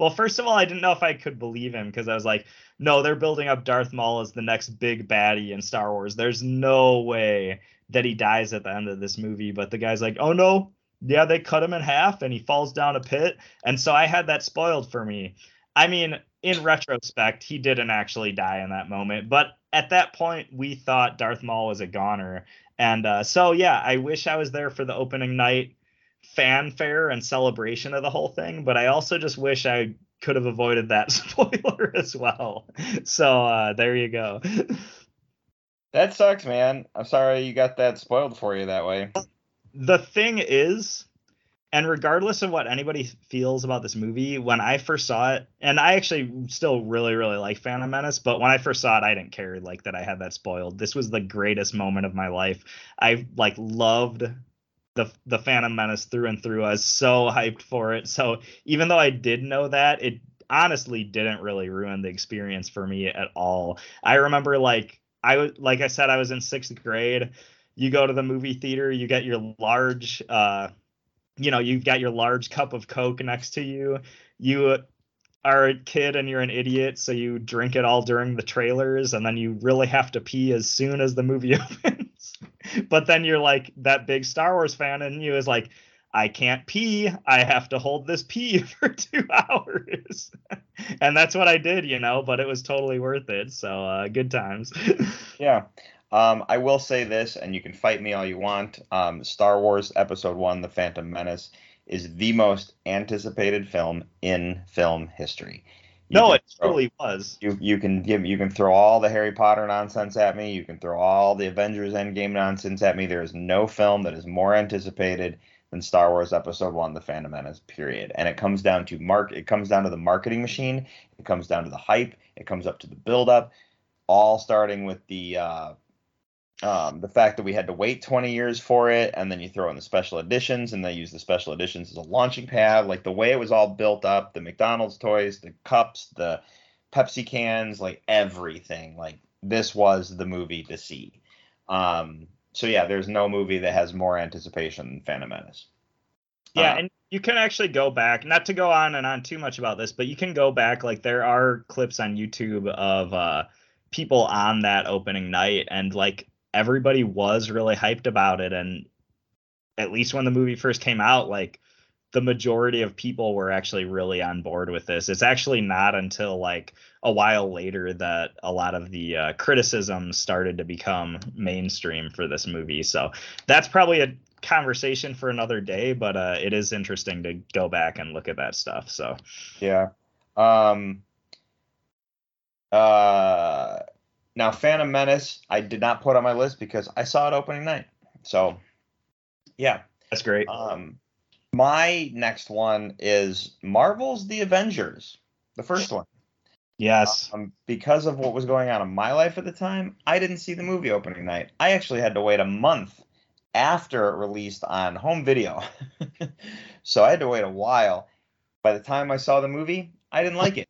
Well, first of all, I didn't know if I could believe him because I was like, no, they're building up Darth Maul as the next big baddie in Star Wars. There's no way that he dies at the end of this movie. But the guy's like, oh, no. Yeah, they cut him in half and he falls down a pit. And so I had that spoiled for me. I mean, in retrospect, he didn't actually die in that moment. But at that point, we thought Darth Maul was a goner. And uh, so, yeah, I wish I was there for the opening night fanfare and celebration of the whole thing. But I also just wish I could have avoided that spoiler as well. So uh, there you go. That sucks, man. I'm sorry you got that spoiled for you that way. The thing is, and regardless of what anybody feels about this movie, when I first saw it, and I actually still really, really like Phantom Menace, but when I first saw it, I didn't care like that I had that spoiled. This was the greatest moment of my life. I like loved the the Phantom Menace through and through. I was so hyped for it. So even though I did know that, it honestly didn't really ruin the experience for me at all. I remember, like I was, like I said, I was in sixth grade. You go to the movie theater, you get your large, uh, you know, you've got your large cup of Coke next to you. You are a kid and you're an idiot, so you drink it all during the trailers, and then you really have to pee as soon as the movie opens. But then you're like, that big Star Wars fan in you is like, I can't pee. I have to hold this pee for two hours. And that's what I did, you know, but it was totally worth it. So uh, good times. Yeah. Um, I will say this, and you can fight me all you want. Um, Star Wars Episode One, The Phantom Menace, is the most anticipated film in film history. You no, it throw, truly was. You you can give you can throw all the Harry Potter nonsense at me. You can throw all the Avengers Endgame nonsense at me. There is no film that is more anticipated than Star Wars Episode One, The Phantom Menace, period. And it comes down to mark. It comes down to the marketing machine. It comes down to the hype. It comes up to the buildup, all starting with the uh, um, the fact that we had to wait twenty years for it, and then you throw in the special editions, and they use the special editions as a launching pad. Like the way it was all built up, the McDonald's toys, the cups, the Pepsi cans, like everything. Like this was the movie to see. Um, So, yeah, there's no movie that has more anticipation than Phantom Menace. Yeah, uh, and you can actually go back, not to go on and on too much about this, but you can go back. Like, there are clips on YouTube of uh, people on that opening night, and, like, everybody was really hyped about it. And at least when the movie first came out, like, the majority of people were actually really on board with this. It's actually not until, like, a while later that a lot of the uh, criticism started to become mainstream for this movie. So that's probably a conversation for another day, but uh, it is interesting to go back and look at that stuff. So, yeah. Um, uh, now, Phantom Menace, I did not put on my list because I saw it opening night. So, yeah. That's great. Um, My next one is Marvel's The Avengers, the first one. Yes. Um, because of what was going on in my life at the time, I didn't see the movie opening night. I actually had to wait a month after it released on home video. So I had to wait a while. By the time I saw the movie, I didn't like it.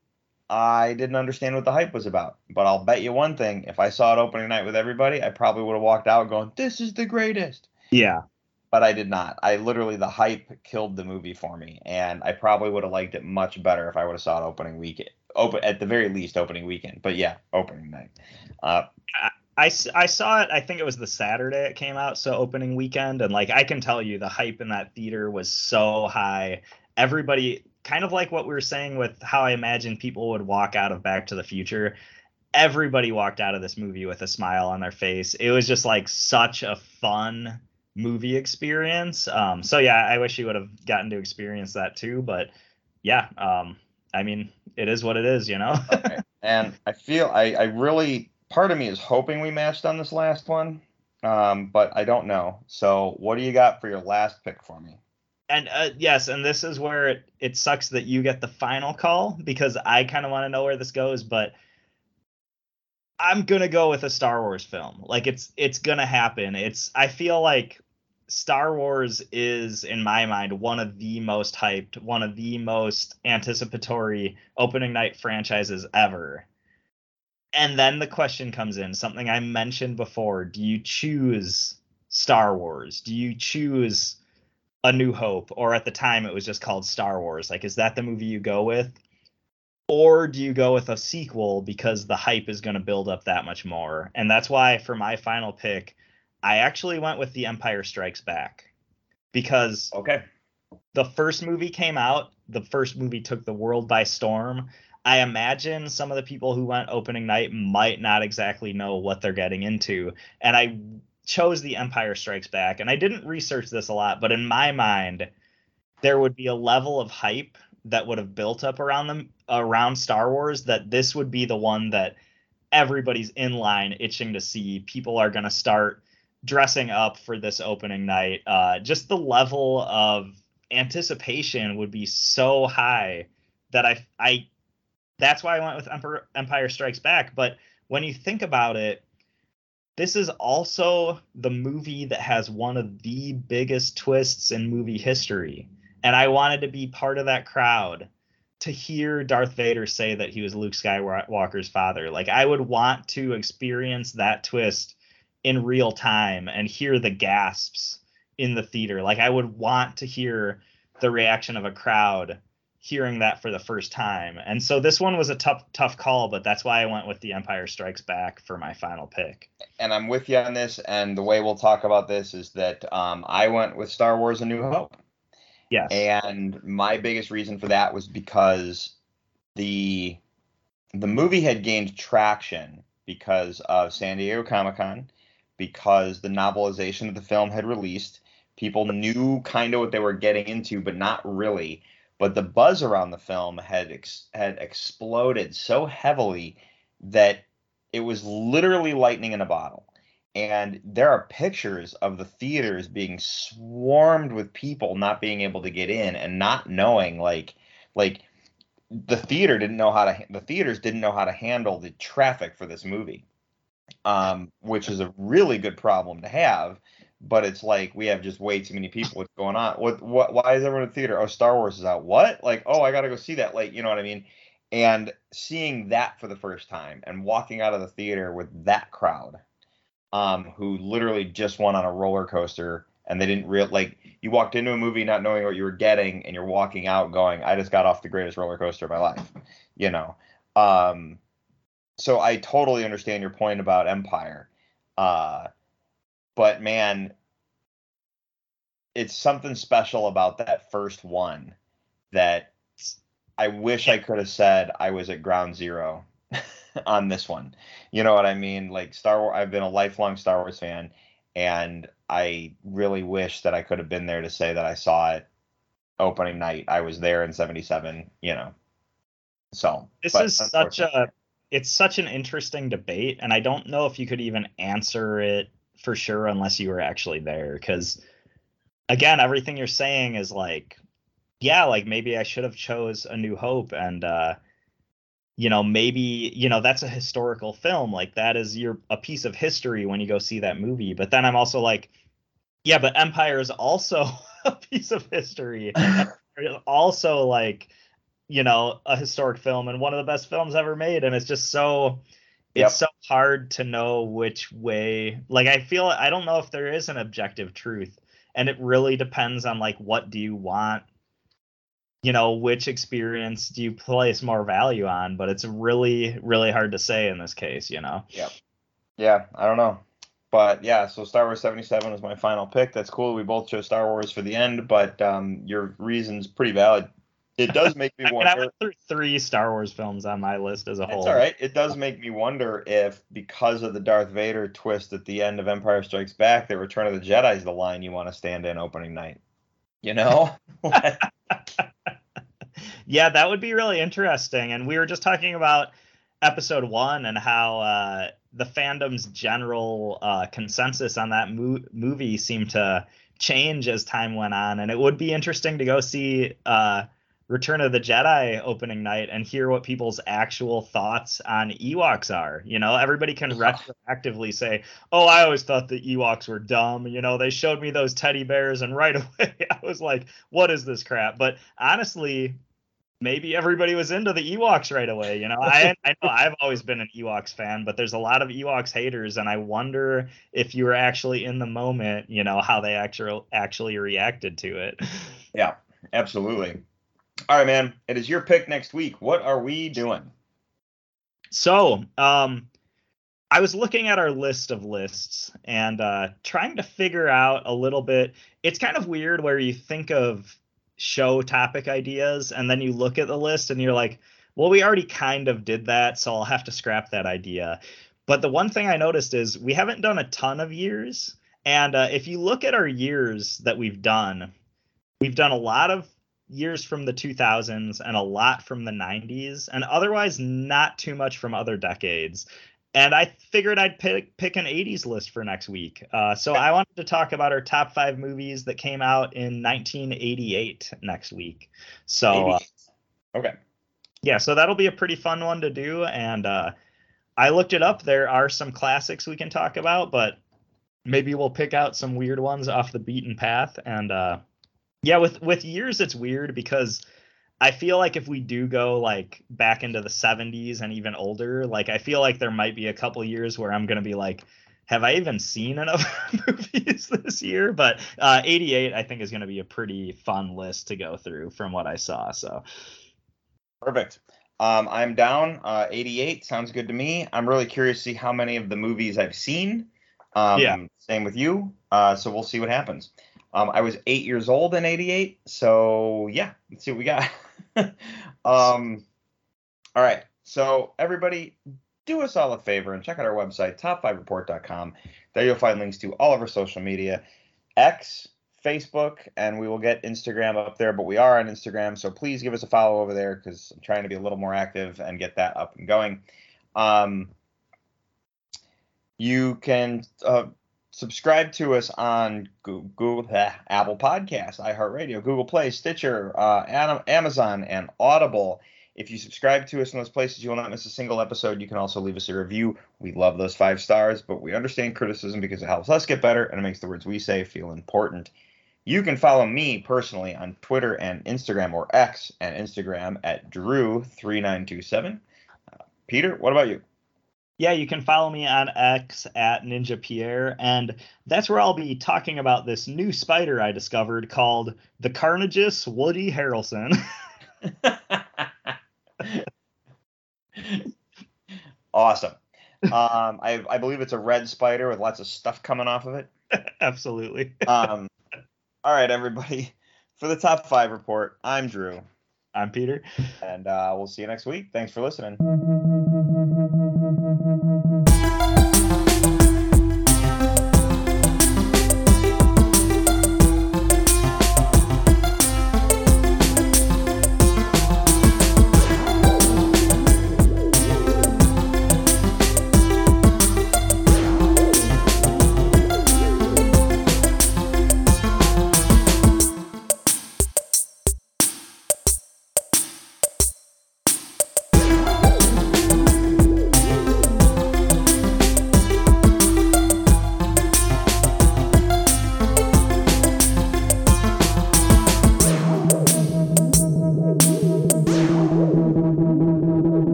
I didn't understand what the hype was about. But I'll bet you one thing. If I saw it opening night with everybody, I probably would have walked out going, this is the greatest. Yeah. But I did not. I literally, the hype killed the movie for me, and I probably would have liked it much better if I would have saw it opening weekend, open at the very least opening weekend. But yeah, opening night. Uh, I, I, I saw it. I think it was the Saturday it came out, so opening weekend, and like I can tell you, the hype in that theater was so high. Everybody, kind of like what we were saying with how I imagine people would walk out of Back to the Future. Everybody walked out of this movie with a smile on their face. It was just like such a fun movie experience. Um, so yeah, I wish you would have gotten to experience that too. But yeah, um, I mean, it is what it is, you know. Okay. And I feel I, I really, part of me is hoping we matched on this last one, um, but I don't know. So what do you got for your last pick for me? And uh, yes, and this is where it, it sucks that you get the final call because I kind of want to know where this goes, but I'm going to go with a Star Wars film. Like it's, it's going to happen. It's, I feel like Star Wars is in my mind, one of the most hyped, one of the most anticipatory opening night franchises ever. And then the question comes in, something I mentioned before. Do you choose Star Wars? Do you choose A New Hope? Or at the time it was just called Star Wars. Like, is that the movie you go with? Or do you go with a sequel because the hype is going to build up that much more? And that's why for my final pick, I actually went with The Empire Strikes Back. Because okay, the first movie came out. The first movie took the world by storm. I imagine some of the people who went opening night might not exactly know what they're getting into. And I chose The Empire Strikes Back. And I didn't research this a lot, but in my mind, there would be a level of hype that would have built up around them around Star Wars, that this would be the one that everybody's in line itching to see. People are going to start dressing up for this opening night. Uh, just the level of anticipation would be so high that I, I, that's why I went with Emperor, Empire Strikes Back. But when you think about it, this is also the movie that has one of the biggest twists in movie history. And I wanted to be part of that crowd to hear Darth Vader say that he was Luke Skywalker's father. Like, I would want to experience that twist in real time and hear the gasps in the theater. Like, I would want to hear the reaction of a crowd hearing that for the first time. And so this one was a tough, tough call, but that's why I went with The Empire Strikes Back for my final pick. And I'm with you on this. And the way we'll talk about this is that um, I went with Star Wars: A New Hope. Yes. And my biggest reason for that was because the the movie had gained traction because of San Diego Comic-Con, because the novelization of the film had released. People knew kind of what they were getting into, but not really. But the buzz around the film had ex- had exploded so heavily that it was literally lightning in a bottle. And there are pictures of the theaters being swarmed with people not being able to get in and not knowing, like, like the theater didn't know how to, the theaters didn't know how to handle the traffic for this movie, um, which is a really good problem to have. But it's like, we have just way too many people. What's going on? What? What? Why is everyone in the theater? Oh, Star Wars is out. What? Like, oh, I gotta go see that. Like, you know what I mean? And seeing that for the first time and walking out of the theater with that crowd. Um, who literally just went on a roller coaster, and they didn't real like you walked into a movie not knowing what you were getting, and you're walking out going, I just got off the greatest roller coaster of my life, you know. Um, so I totally understand your point about Empire, uh, but man, it's something special about that first one that I wish I could have said I was at ground zero. On this one, you know what I mean? Like, Star Wars, I've been a lifelong Star Wars fan, and I really wish that I could have been there to say that I saw it opening night. I was there in seventy-seven, you know. So this is such a it's such an interesting debate, and I don't know if you could even answer it for sure unless you were actually there, because again, everything you're saying is like, yeah, like maybe I should have chose A New Hope, and uh you know, maybe, you know, that's a historical film. Like, that is your a piece of history when you go see that movie. But then I'm also like, yeah, but Empire is also a piece of history. Also, like, you know, a historic film and one of the best films ever made. And it's just so, yep. It's so hard to know which way. Like, I feel, I don't know if there is an objective truth. And it really depends on, like, what do you want? You know, which experience do you place more value on? But it's really, really hard to say in this case, you know? Yeah. Yeah, I don't know. But, yeah, so Star Wars seventy-seven was my final pick. That's cool. We both chose Star Wars for the end, but um, your reason's pretty valid. It does make me I mean, wonder. I went through three Star Wars films on my list as a whole. It's all right. It does make me wonder if, because of the Darth Vader twist at the end of Empire Strikes Back, that Return of the Jedi is the line you want to stand in opening night. You know? Yeah, that would be really interesting. And we were just talking about episode one and how uh, the fandom's general uh, consensus on that mo- movie seemed to change as time went on. And it would be interesting to go see uh, Return of the Jedi opening night and hear what people's actual thoughts on Ewoks are. You know, everybody can retroactively say, oh, I always thought the Ewoks were dumb. You know, they showed me those teddy bears and right away I was like, what is this crap? But honestly, maybe everybody was into the Ewoks right away. You know, I, I know I've always been an Ewoks fan, but there's a lot of Ewoks haters. And I wonder if you were actually in the moment, you know, how they actually actually reacted to it. Yeah, absolutely. All right, man, it is your pick next week. What are we doing? So um, I was looking at our list of lists and uh, trying to figure out a little bit. It's kind of weird where you think of show topic ideas and then you look at the list and you're like, well, we already kind of did that, so I'll have to scrap that idea. But the one thing I noticed is we haven't done a ton of years, and uh, if you look at our years that we've done, we've done a lot of years from the two thousands and a lot from the nineties, and otherwise not too much from other decades. And I figured I'd pick, pick an eighties list for next week. Uh, so I wanted to talk about our top five movies that came out in nineteen eighty-eight next week. So, uh, okay. Yeah, so that'll be a pretty fun one to do. And uh, I looked it up. There are some classics we can talk about, but maybe we'll pick out some weird ones off the beaten path. And uh, yeah, with, with years, it's weird because I feel like if we do go like back into the seventies and even older, like I feel like there might be a couple years where I'm going to be like, have I even seen enough movies this year? But uh, eighty-eight, I think, is going to be a pretty fun list to go through from what I saw. So perfect. Um, I'm down. Uh, eighty-eight sounds good to me. I'm really curious to see how many of the movies I've seen. Um, yeah. Same with you. Uh, so we'll see what happens. Um, I was eight years old in eighty-eight. So, yeah, let's see what we got. um, all right. So everybody do us all a favor and check out our website, top five report dot com. There you'll find links to all of our social media, X, Facebook, and we will get Instagram up there, but we are on Instagram. So please give us a follow over there because I'm trying to be a little more active and get that up and going. Um, you can uh, subscribe to us on Google, uh, Apple Podcasts, iHeartRadio, Google Play, Stitcher, uh, Amazon, and Audible. If you subscribe to us in those places, you will not miss a single episode. You can also leave us a review. We love those five stars, but we understand criticism because it helps us get better and it makes the words we say feel important. You can follow me personally on Twitter and Instagram, or X and Instagram, at Drew three nine two seven. Uh, Peter, what about you? Yeah, you can follow me on X at Ninja Pierre, and that's where I'll be talking about this new spider I discovered called the Carnageous Woody Harrelson. Awesome. Um, I, I believe it's a red spider with lots of stuff coming off of it. Absolutely. um, all right, everybody. For the Top Five Report, I'm Drew. I'm Peter. And uh, we'll see you next week. Thanks for listening.